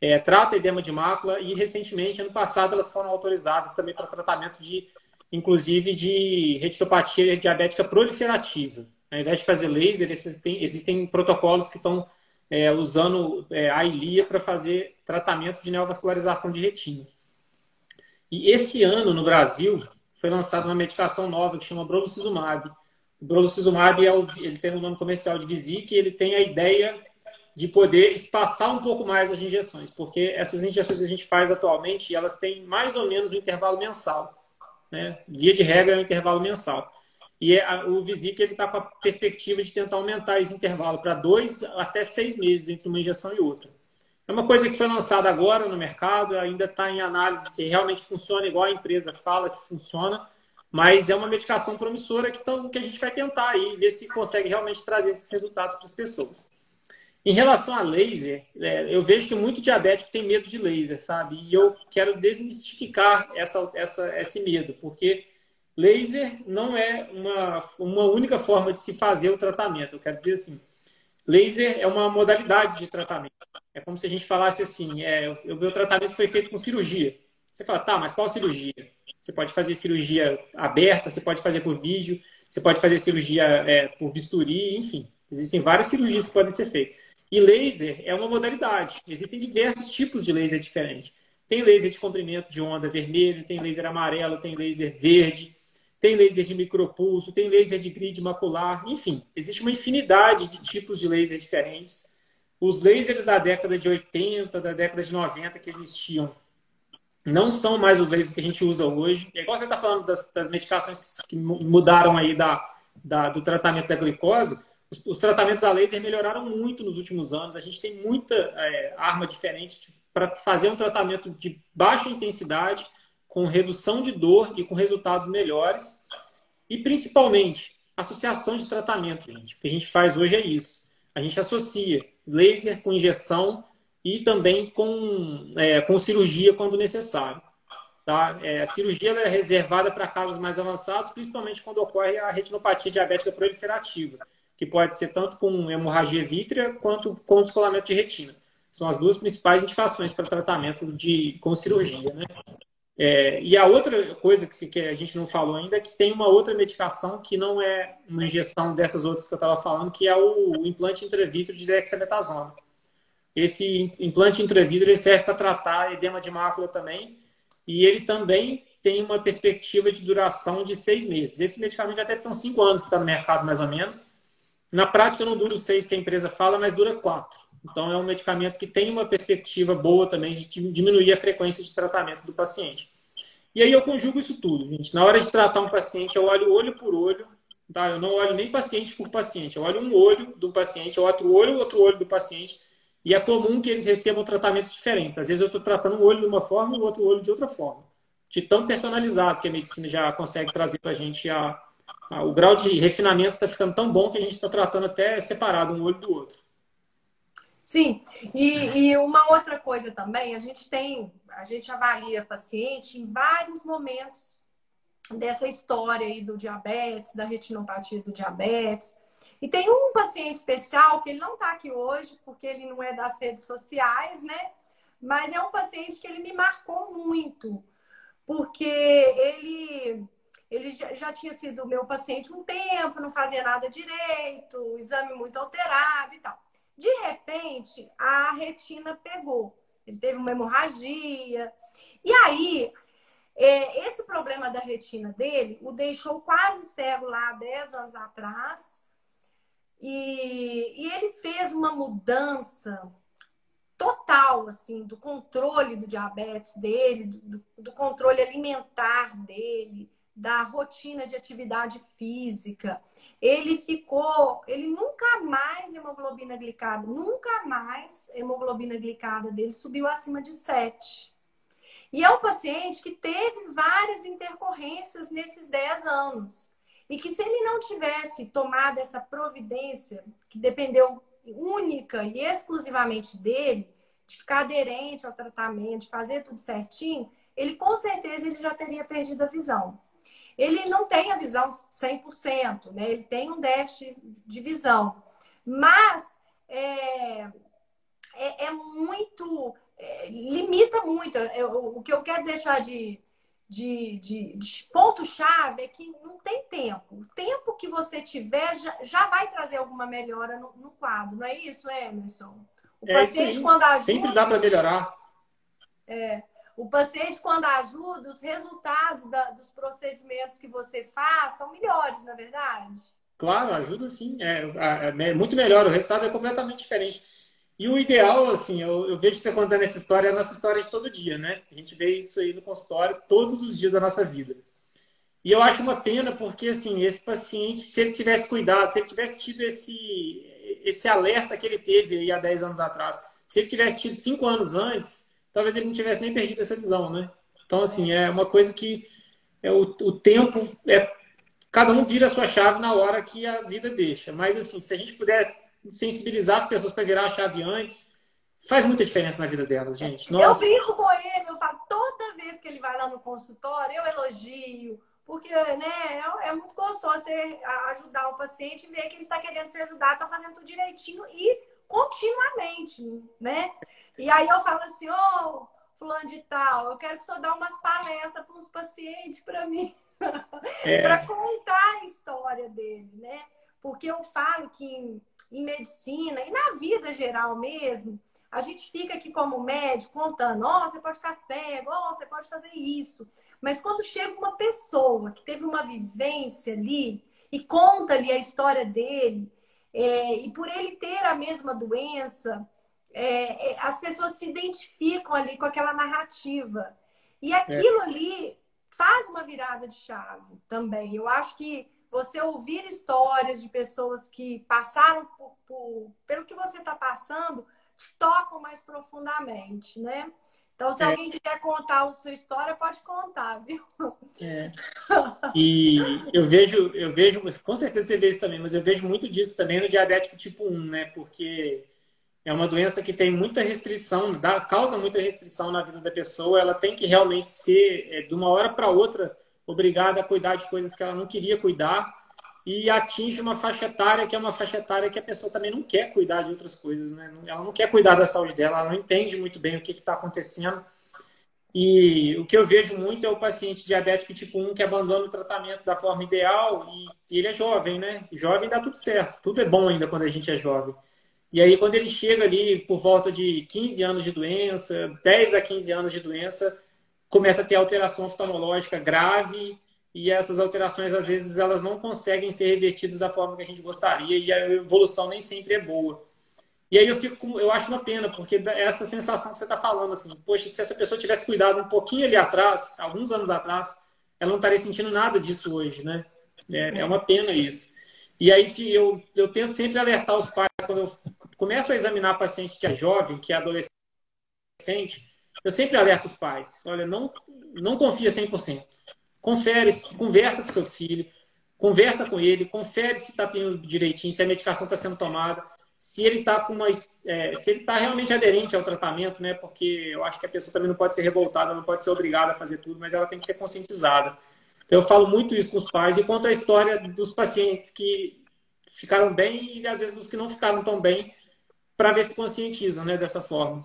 É, trata edema de mácula e, recentemente, ano passado, elas foram autorizadas também para tratamento de, inclusive, de retinopatia diabética proliferativa. Ao invés de fazer laser, existem, existem protocolos que estão é, usando é, a Eylea para fazer tratamento de neovascularização de retina. E esse ano, no Brasil, foi lançada uma medicação nova que chama brolucizumab. O brolucizumab é o, ele tem o nome comercial de Vizic, ele tem a ideia de poder espaçar um pouco mais as injeções, porque essas injeções que a gente faz atualmente, elas têm mais ou menos no intervalo mensal, né? Via de regra é um intervalo mensal. E a, o Vizic ele está com a perspectiva de tentar aumentar esse intervalo para dois até seis meses entre uma injeção e outra. É uma coisa que foi lançada agora no mercado, ainda está em análise se realmente funciona igual a empresa fala que funciona, mas é uma medicação promissora que, tão, que a gente vai tentar aí, ver se consegue realmente trazer esses resultados para as pessoas. Em relação a laser, é, eu vejo que muito diabético tem medo de laser, sabe? E eu quero desmistificar essa, essa, esse medo, porque laser não é uma, uma única forma de se fazer o tratamento. Eu quero dizer assim, laser é uma modalidade de tratamento. É como se a gente falasse assim, é, o meu tratamento foi feito com cirurgia. Você fala, tá, mas qual cirurgia? Você pode fazer cirurgia aberta, você pode fazer por vídeo, você pode fazer cirurgia é, por bisturi, enfim. Existem várias cirurgias que podem ser feitas. E laser é uma modalidade. Existem diversos tipos de laser diferentes. Tem laser de comprimento de onda vermelho, tem laser amarelo, tem laser verde, tem laser de micropulso, tem laser de grid macular, enfim. Existe uma infinidade de tipos de laser diferentes. Os lasers da década de oitenta, da década de noventa que existiam, não são mais os lasers que a gente usa hoje. É igual você está falando das, das medicações que mudaram aí da, da, do tratamento da glicose, os, os tratamentos a laser melhoraram muito nos últimos anos. A gente tem muita é, arma diferente para fazer um tratamento de baixa intensidade, com redução de dor e com resultados melhores. E, principalmente, associação de tratamento, gente. O que a gente faz hoje é isso. A gente associa laser com injeção e também com, é, com cirurgia quando necessário. Tá? É, a cirurgia ela é reservada para casos mais avançados, principalmente quando ocorre a retinopatia diabética proliferativa, que pode ser tanto com hemorragia vítrea quanto com descolamento de retina. São as duas principais indicações para tratamento de, com cirurgia. Né? É, e a outra coisa que, que a gente não falou ainda é que tem uma outra medicação que não é uma injeção dessas outras que eu estava falando, que é o, o implante intravítreo de dexametasona. Esse implante intravítreo serve para tratar edema de mácula também, e ele também tem uma perspectiva de duração de seis meses. Esse medicamento já deve ter uns cinco anos que está no mercado, mais ou menos. Na prática não dura os seis que a empresa fala, mas dura quatro. Então é um medicamento que tem uma perspectiva boa também de diminuir a frequência de tratamento do paciente. E aí eu conjugo isso tudo, gente. Na hora de tratar um paciente, eu olho olho por olho, tá? Eu não olho nem paciente por paciente. Eu olho um olho do paciente, outro olho, outro olho do paciente. E é comum que eles recebam tratamentos diferentes. Às vezes eu estou tratando um olho de uma forma e o outro olho de outra forma. De tão personalizado que a medicina já consegue trazer para a gente a, a, o grau de refinamento está ficando tão bom que a gente está tratando até separado um olho do outro. Sim, e, e uma outra coisa também, a gente tem, a gente avalia paciente em vários momentos dessa história aí do diabetes, da retinopatia do diabetes. E tem um paciente especial que ele não está aqui hoje, porque ele não é das redes sociais, né? Mas é um paciente que ele me marcou muito, porque ele, ele já tinha sido meu paciente um tempo, não fazia nada direito, exame muito alterado e tal. De repente, a retina pegou. Ele teve uma hemorragia. E aí, esse problema da retina dele o deixou quase cego lá há dez anos atrás. E, e ele fez uma mudança total, assim, do controle do diabetes dele, do, do controle alimentar dele, da rotina de atividade física. Ele ficou, ele nunca mais hemoglobina glicada, nunca mais hemoglobina glicada dele subiu acima de sete. E é um paciente que teve várias intercorrências nesses dez anos. E que se ele não tivesse tomado essa providência, que dependeu única e exclusivamente dele, de ficar aderente ao tratamento, de fazer tudo certinho, ele com certeza ele já teria perdido a visão. Ele não tem a visão cem por cento, né? Ele tem um déficit de visão. Mas é, é, é muito... É, limita muito. Eu, o que eu quero deixar de, de, de, de ponto-chave é que não tem tempo. O tempo que você tiver já, já vai trazer alguma melhora no, no quadro. Não é isso, Emerson? O é, paciente, sim, quando ajuda... Sempre dá para melhorar. É... O paciente, quando ajuda, os resultados da, dos procedimentos que você faz são melhores, na verdade. Claro, ajuda sim. É, é muito melhor, o resultado é completamente diferente. E o ideal, assim, eu, eu vejo você contando essa história, é a nossa história de todo dia, né? A gente vê isso aí no consultório todos os dias da nossa vida. E eu acho uma pena porque, assim, esse paciente, se ele tivesse cuidado, se ele tivesse tido esse, esse alerta que ele teve aí há dez anos atrás, se ele tivesse tido cinco anos antes, talvez ele não tivesse nem perdido essa visão, né? Então, assim, é uma coisa que é o, o tempo... é cada um vira a sua chave na hora que a vida deixa. Mas, assim, se a gente puder sensibilizar as pessoas para virar a chave antes, faz muita diferença na vida delas, gente. Nossa. Eu brinco com ele, eu falo, toda vez que ele vai lá no consultório, eu elogio, porque, né, é muito gostoso você ajudar o paciente e ver que ele está querendo se ajudar, está fazendo tudo direitinho e continuamente, né? E aí eu falo assim, ô, oh, fulano de tal, eu quero que o senhor dê umas palestras para os pacientes para mim. É. Para contar a história dele, né? Porque eu falo que em, em medicina e na vida geral mesmo, a gente fica aqui como médico contando, ó, oh, você pode ficar cego, ó, oh, você pode fazer isso. Mas quando chega uma pessoa que teve uma vivência ali e conta ali a história dele, é, e por ele ter a mesma doença, é, é, as pessoas se identificam ali com aquela narrativa. E aquilo é. ali... faz uma virada de chave também. Eu acho que você ouvir histórias de pessoas que passaram por, por, pelo que você está passando, te tocam mais profundamente, né? Então, se é. alguém quiser contar a sua história, pode contar, viu? É. E eu vejo, eu vejo, com certeza você vê isso também, mas eu vejo muito disso também no diabético tipo um, né? Porque é uma doença que tem muita restrição, dá, causa muita restrição na vida da pessoa. Ela tem que realmente ser, é, de uma hora para outra, obrigada a cuidar de coisas que ela não queria cuidar e atinge uma faixa etária que é uma faixa etária que a pessoa também não quer cuidar de outras coisas, né? Ela não quer cuidar da saúde dela, ela não entende muito bem o que está acontecendo. E o que eu vejo muito é o paciente diabético tipo um que abandona o tratamento da forma ideal e ele é jovem, né? Jovem dá tudo certo, tudo é bom ainda quando a gente é jovem. E aí, quando ele chega ali por volta de quinze anos de doença, dez a quinze anos de doença, começa a ter alteração oftalmológica grave e essas alterações, às vezes, elas não conseguem ser revertidas da forma que a gente gostaria e a evolução nem sempre é boa. E aí eu fico, eu acho uma pena, porque essa sensação que você está falando, assim, poxa, se essa pessoa tivesse cuidado um pouquinho ali atrás, alguns anos atrás, ela não estaria sentindo nada disso hoje, né? É, é uma pena isso. E aí eu, eu tento sempre alertar os pais, quando eu começo a examinar paciente que é jovem, que é adolescente, eu sempre alerto os pais. Olha, não, não confia cem por cento. Confere, conversa com seu filho, conversa com ele, confere se está tendo direitinho, se a medicação está sendo tomada, se ele está com uma, é, se ele tá realmente aderente ao tratamento, né? Porque eu acho que a pessoa também não pode ser revoltada, não pode ser obrigada a fazer tudo, mas ela tem que ser conscientizada. Eu falo muito isso com os pais e conto a história dos pacientes que ficaram bem e, às vezes, dos que não ficaram tão bem para ver se conscientizam, né, dessa forma.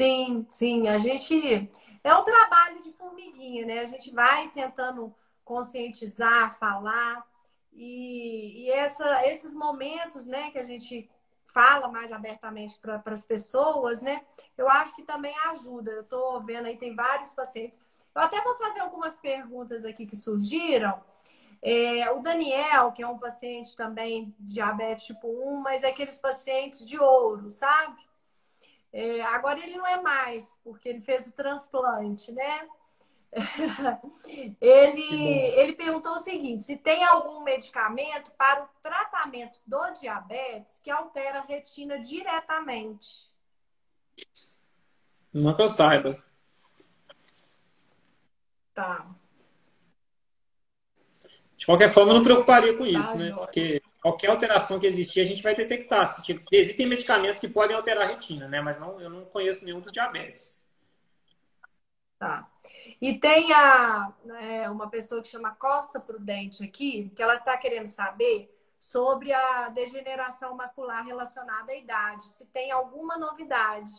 Sim, sim. A gente... é um trabalho de formiguinha, né? A gente vai tentando conscientizar, falar e, e essa, esses momentos, né, que a gente fala mais abertamente para as pessoas, né? Eu acho que também ajuda. Eu estou vendo aí, tem vários pacientes... Eu até vou fazer algumas perguntas aqui que surgiram. É, o Daniel, que é um paciente também de diabetes tipo um, mas é aqueles pacientes de ouro, sabe? É, agora ele não é mais, porque ele fez o transplante, né? ele, ele perguntou o seguinte, se tem algum medicamento para o tratamento do diabetes que altera a retina diretamente? Não que eu saiba. Tá. De qualquer forma, eu não me preocuparia com isso, tá, né? Joia. Porque qualquer alteração que existir, a gente vai detectar. Se, tipo, existem medicamentos que podem alterar a retina, né? Mas não, eu não conheço nenhum do diabetes. Tá. E tem a, é, uma pessoa que chama Costa Prudente aqui, que ela está querendo saber sobre a degeneração macular relacionada à idade. Se tem alguma novidade.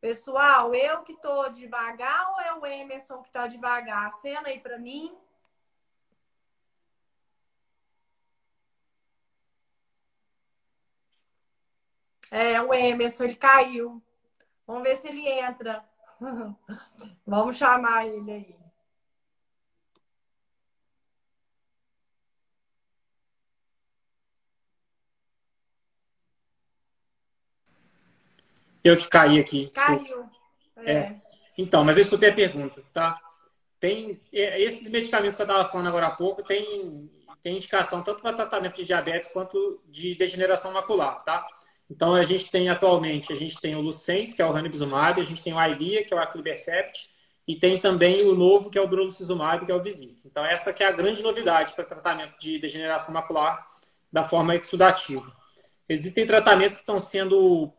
Pessoal, eu que tô devagar ou é o Emerson que tá devagar? Acena aí para mim. É, o Emerson, ele caiu. Vamos ver se ele entra. Vamos chamar ele aí. Eu que caí aqui. Caiu. É. É. Então, mas eu escutei a pergunta, tá? Tem, esses medicamentos que eu estava falando agora há pouco, tem, tem indicação tanto para tratamento de diabetes quanto de degeneração macular, tá? Então, a gente tem atualmente, a gente tem o Lucentis, que é o ranibizumab, a gente tem o Ailia, que é o aflibercept, e tem também o novo, que é o brolucizumab, que é o Vizic. Então, essa que é a grande novidade para tratamento de degeneração macular da forma exudativa. Existem tratamentos que estão sendo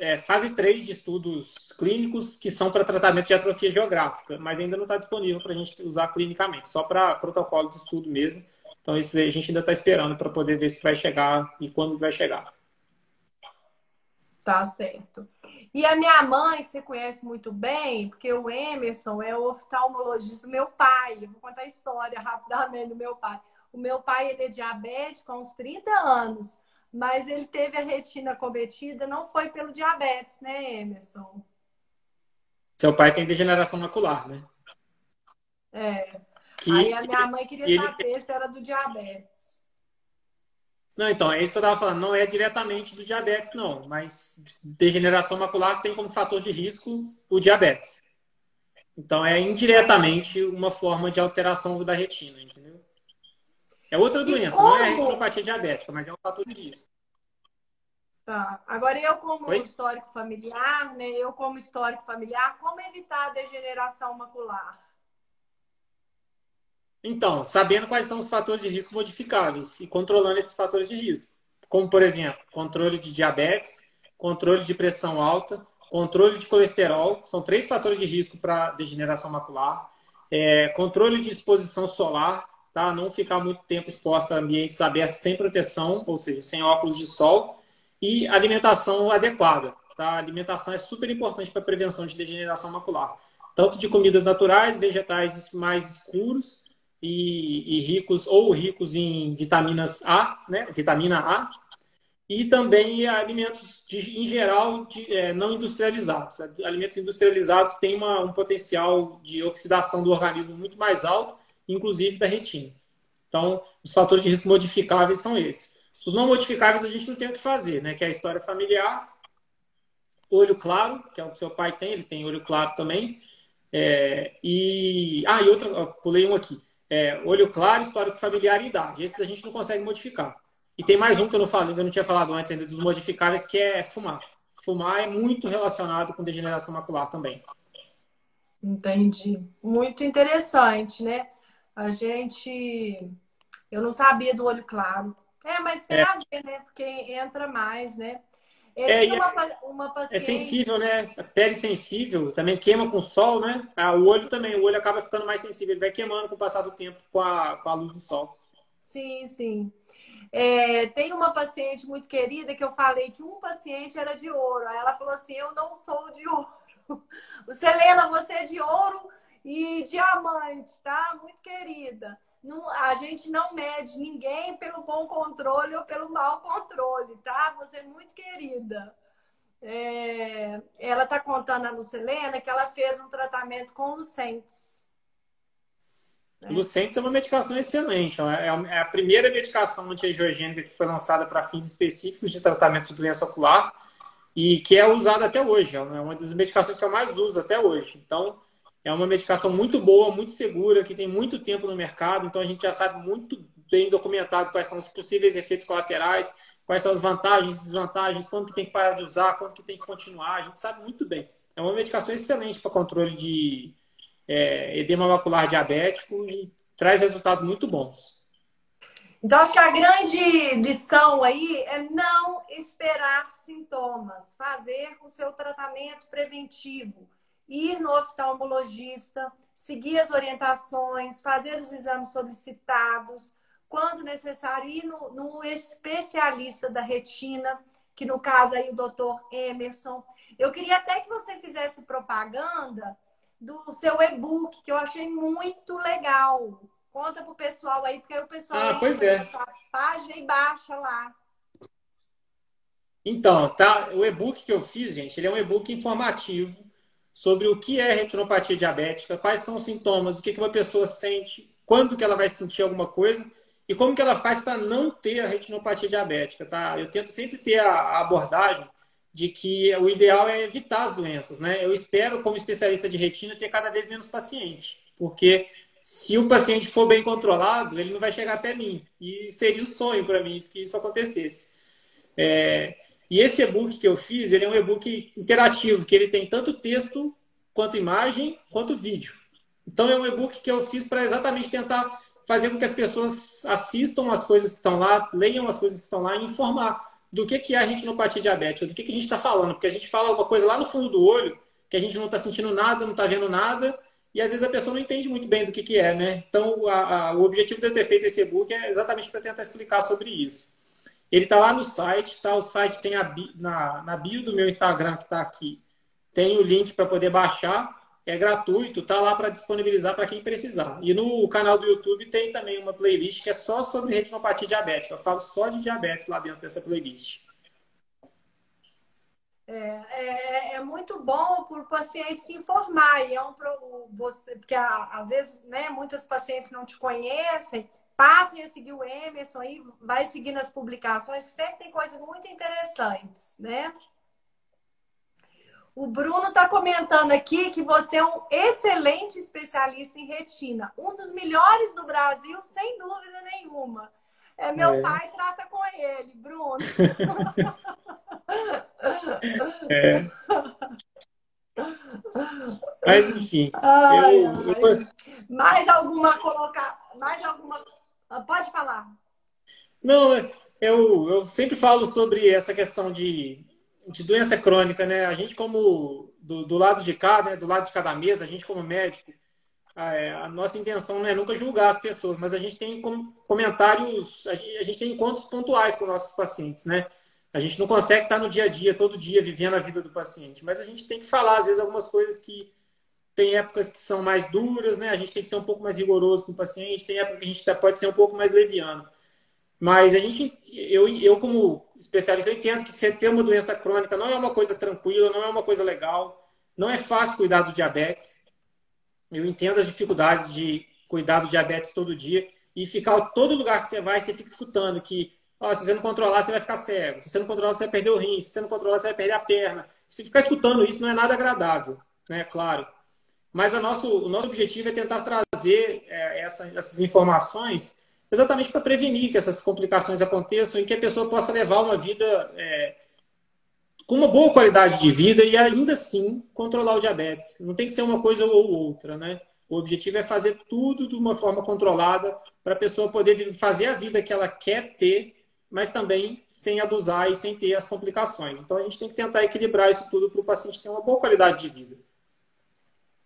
é, fase três de estudos clínicos, que são para tratamento de atrofia geográfica, mas ainda não está disponível para a gente usar clinicamente, só para protocolo de estudo mesmo. Então, esse a gente ainda está esperando para poder ver se vai chegar e quando vai chegar. Tá certo. E a minha mãe, que você conhece muito bem, porque o Emerson é o oftalmologista do meu pai. Eu vou contar a história rapidamente do meu pai. O meu pai, ele é diabético há uns trinta anos, mas ele teve a retina cometida, não foi pelo diabetes, né, Emerson? Seu pai tem degeneração macular, né? É. Que... Aí a minha mãe queria ele... saber se era do diabetes. Não, então, é isso que eu estava falando. Não é diretamente do diabetes, não. Mas degeneração macular tem como fator de risco o diabetes. Então, é indiretamente uma forma de alteração da retina, entendeu? É outra doença, como... não é a retinopatia diabética, mas é um fator de risco. Tá. Agora, eu como Oi? histórico familiar, né? Eu como histórico familiar, como evitar a degeneração macular? Então, sabendo quais são os fatores de risco modificáveis e controlando esses fatores de risco. Como, por exemplo, controle de diabetes, controle de pressão alta, controle de colesterol. São três fatores de risco para degeneração macular. É, controle de exposição solar, tá? Não ficar muito tempo exposta a ambientes abertos sem proteção, ou seja, sem óculos de sol. E alimentação adequada, tá? A alimentação é super importante para a prevenção de degeneração macular. Tanto de comidas naturais, vegetais mais escuros, E, e ricos ou ricos em vitaminas A, né? Vitamina A, e também alimentos de, em geral de, é, não industrializados. Alimentos industrializados têm uma, um potencial de oxidação do organismo muito mais alto, inclusive da retina. Então, os fatores de risco modificáveis são esses. Os não modificáveis a gente não tem o que fazer, né? Que é a história familiar, olho claro, que é o que seu pai tem, ele tem olho claro também. É, e ah, e outro, pulei um aqui. É, olho claro, histórico familiar e idade. Esses a gente não consegue modificar. E tem mais um que eu não falei, eu não tinha falado antes ainda dos modificáveis, que é fumar. Fumar é muito relacionado com degeneração macular também. Entendi. Muito interessante, né? A gente... Eu não sabia do olho claro. É, mas tem é. a ver, né? Porque entra mais, né? É, uma, é, uma paciente... é sensível, né? A pele sensível, também queima com o sol, né? Ah, o olho também, o olho acaba ficando mais sensível, ele vai queimando com o passar do tempo, com a, com a luz do sol. Sim, sim. É, tem uma paciente muito querida que eu falei que um paciente era de ouro. Aí ela falou assim, eu não sou de ouro. Lucelena, você é de ouro e diamante, tá? Muito querida. Não, a gente não mede ninguém pelo bom controle ou pelo mau controle, tá? Você é muito querida. É, ela está contando a Lucelena que ela fez um tratamento com o Lucentis. Né? Lucentis é uma medicação excelente. É a primeira medicação antiangiogênica que foi lançada para fins específicos de tratamento de doença ocular e que é usada até hoje. É uma das medicações que eu mais uso até hoje. Então, é uma medicação muito boa, muito segura, que tem muito tempo no mercado. Então, a gente já sabe muito bem documentado quais são os possíveis efeitos colaterais, quais são as vantagens, desvantagens, quando que tem que parar de usar, quando que tem que continuar. A gente sabe muito bem. É uma medicação excelente para controle de é, edema macular diabético e traz resultados muito bons. Então, acho que a grande lição aí é não esperar sintomas, fazer o seu tratamento preventivo. Ir no oftalmologista, seguir as orientações, fazer os exames solicitados, quando necessário, ir no, no especialista da retina, que no caso aí o doutor Emerson. Eu queria até que você fizesse propaganda do seu e-book, que eu achei muito legal. Conta pro pessoal aí, porque aí o pessoal ah, entra é. na sua página e baixa lá. Então, tá, o e-book que eu fiz, gente, ele é um e-book informativo sobre o que é retinopatia diabética, quais são os sintomas, o que uma pessoa sente, quando que ela vai sentir alguma coisa e como que ela faz para não ter a retinopatia diabética, tá? Eu tento sempre ter a abordagem de que o ideal é evitar as doenças, né? Eu espero, como especialista de retina, ter cada vez menos paciente, porque se o paciente for bem controlado, ele não vai chegar até mim. E seria um sonho para mim que isso acontecesse. É... E esse e-book que eu fiz, ele é um e-book interativo, que ele tem tanto texto, quanto imagem, quanto vídeo. Então, é um e-book que eu fiz para exatamente tentar fazer com que as pessoas assistam as coisas que estão lá, leiam as coisas que estão lá e informar do que que é a retinopatia diabética, do que que a gente está falando. Porque a gente fala uma coisa lá no fundo do olho, que a gente não está sentindo nada, não está vendo nada, e às vezes a pessoa não entende muito bem do que que é, né? Então, a, a, o objetivo de eu ter feito esse e-book é exatamente para tentar explicar sobre isso. Ele está lá no site, tá? O site tem a bio, na, na bio do meu Instagram, que está aqui. Tem o link para poder baixar. É gratuito, está lá para disponibilizar para quem precisar. E no canal do YouTube tem também uma playlist que é só sobre retinopatia diabética. Eu falo só de diabetes lá dentro dessa playlist. É, é, é muito bom para o paciente se informar. E é um, você, porque às vezes, né, muitos pacientes não te conhecem. Passem a seguir o Emerson aí, vai seguindo as publicações, sempre tem coisas muito interessantes, né? O Bruno está comentando aqui que você é um excelente especialista em retina, um dos melhores do Brasil, sem dúvida nenhuma. É, meu é. pai trata com ele, Bruno. É. Mas enfim, ai, eu, ai. Depois... mais alguma colocar, mais alguma pode falar. Não, eu, eu sempre falo sobre essa questão de, de doença crônica, né? A gente como, do, do lado de cá, né? Do lado de cada mesa, a gente como médico, a, a nossa intenção não é nunca julgar as pessoas, mas a gente tem comentários, a gente, a gente tem encontros pontuais com nossos pacientes, né? A gente não consegue estar no dia a dia, todo dia, vivendo a vida do paciente, mas a gente tem que falar, às vezes, algumas coisas que tem épocas que são mais duras, né? A gente tem que ser um pouco mais rigoroso com o paciente, tem época que a gente pode ser um pouco mais leviano. Mas a gente, eu, eu como especialista, eu entendo que você ter uma doença crônica não é uma coisa tranquila, não é uma coisa legal, não é fácil cuidar do diabetes. Eu entendo as dificuldades de cuidar do diabetes todo dia e ficar todo lugar que você vai, você fica escutando que ó, se você não controlar, você vai ficar cego, se você não controlar, você vai perder o rim, se você não controlar, você vai perder a perna. Se ficar escutando isso, não é nada agradável, né? Claro. Mas o nosso, o nosso objetivo é tentar trazer é, essa, essas informações exatamente para prevenir que essas complicações aconteçam e que a pessoa possa levar uma vida é, com uma boa qualidade de vida e ainda assim controlar o diabetes. Não tem que ser uma coisa ou outra, né? O objetivo é fazer tudo de uma forma controlada para a pessoa poder fazer a vida que ela quer ter, mas também sem abusar e sem ter as complicações. Então a gente tem que tentar equilibrar isso tudo para o paciente ter uma boa qualidade de vida.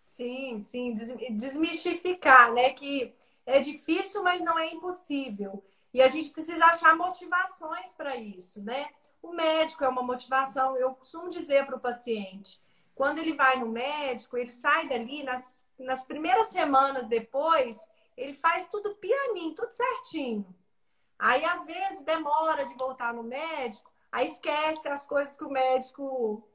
Sim, sim, desmistificar, né? Que é difícil, mas não é impossível. E a gente precisa achar motivações para isso, né? O médico é uma motivação, eu costumo dizer para o paciente, quando ele vai no médico, ele sai dali, nas, nas primeiras semanas depois, ele faz tudo pianinho, tudo certinho. Aí, às vezes, demora de voltar no médico, aí esquece as coisas que o médico...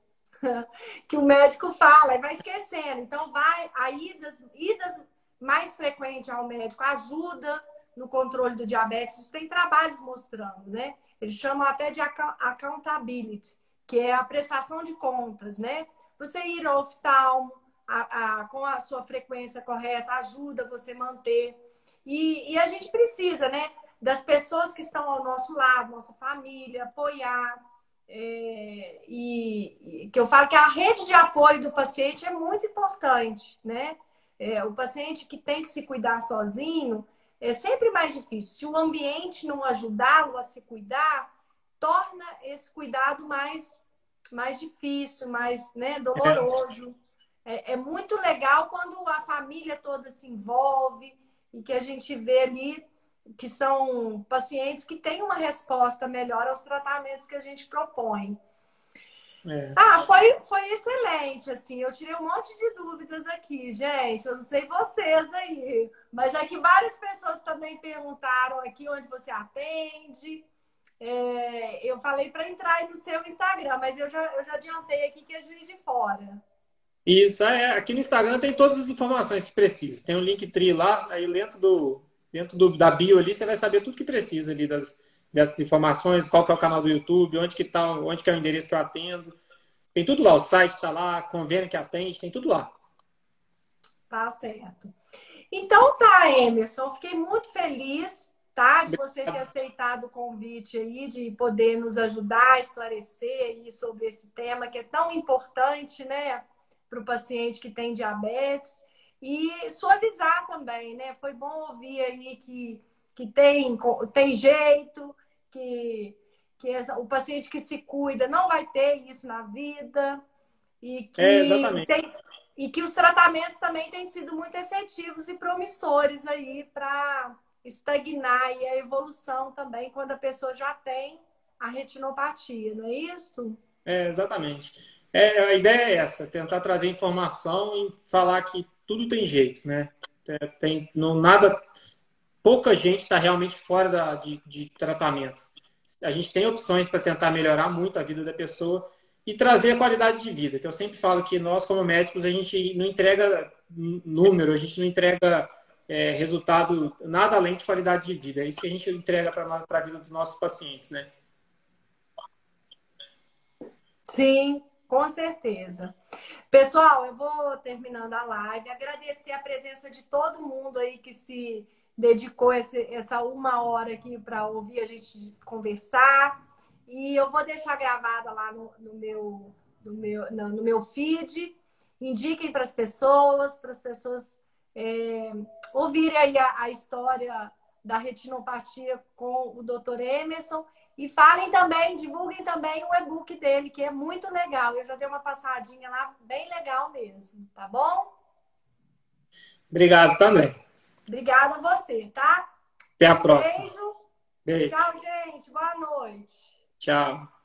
que o médico fala e vai esquecendo. Então, vai a idas, idas mais frequentes ao médico ajuda no controle do diabetes. Isso tem trabalhos mostrando, né? Eles chamam até de accountability, que é a prestação de contas, né? Você ir ao oftalmo a, a, com a sua frequência correta ajuda você manter. E, e a gente precisa, né? Das pessoas que estão ao nosso lado, nossa família, apoiar. É, e, e que eu falo que a rede de apoio do paciente é muito importante, né? É, o paciente que tem que se cuidar sozinho é sempre mais difícil. Se o ambiente não ajudá-lo a se cuidar, torna esse cuidado mais, mais difícil, mais, né, doloroso. É, é muito legal quando a família toda se envolve e que a gente vê ali que são pacientes que têm uma resposta melhor aos tratamentos que a gente propõe. É. Ah, foi, foi excelente, assim. Eu tirei um monte de dúvidas aqui, gente. Eu não sei vocês aí, mas é que várias pessoas também perguntaram aqui onde você atende, É, eu falei para entrar aí no seu Instagram, mas eu já, eu já adiantei aqui que é Juiz de Fora. Isso, é. Aqui no Instagram tem todas as informações que precisa. Tem o um Linktree lá, aí dentro, do, dentro do, da bio ali, você vai saber tudo que precisa ali das, dessas informações, qual que é o canal do YouTube, onde que, tá, onde que é o endereço que eu atendo. Tem tudo lá, o site está lá, convênio que atende, tem tudo lá. Tá certo. Então tá, Emerson, fiquei muito feliz, tá, de você ter aceitado o convite aí, de poder nos ajudar a esclarecer aí sobre esse tema que é tão importante, né, para o paciente que tem diabetes, e suavizar também, né? Foi bom ouvir aí que, que tem, tem jeito, que, que essa, o paciente que se cuida não vai ter isso na vida, e que é, exatamente. Tem, e que os tratamentos também têm sido muito efetivos e promissores aí para estagnar aí a evolução também quando a pessoa já tem a retinopatia, não é isso? É, exatamente. É, a ideia é essa, tentar trazer informação e falar que tudo tem jeito, né? Tem, não, nada, pouca gente está realmente fora da, de, de tratamento. A gente tem opções para tentar melhorar muito a vida da pessoa e trazer a qualidade de vida, que eu sempre falo que nós, como médicos, a gente não entrega número, a gente não entrega é, resultado, nada além de qualidade de vida. É isso que a gente entrega para a vida dos nossos pacientes, né? Sim. Com certeza. Pessoal, eu vou terminando a live. Agradecer a presença de todo mundo aí que se dedicou esse, essa uma hora aqui para ouvir a gente conversar. E eu vou deixar gravada lá no, no, meu, no, meu, no, no meu feed. Indiquem para as pessoas, para as pessoas é, ouvirem aí a, a história da retinopatia com o doutor Emerson. E falem também, divulguem também o e-book dele, que é muito legal. Eu já dei uma passadinha lá, bem legal mesmo, tá bom? Obrigado também. Obrigada a você, tá? Até a próxima. Beijo. Beijo. Tchau, gente. Boa noite. Tchau.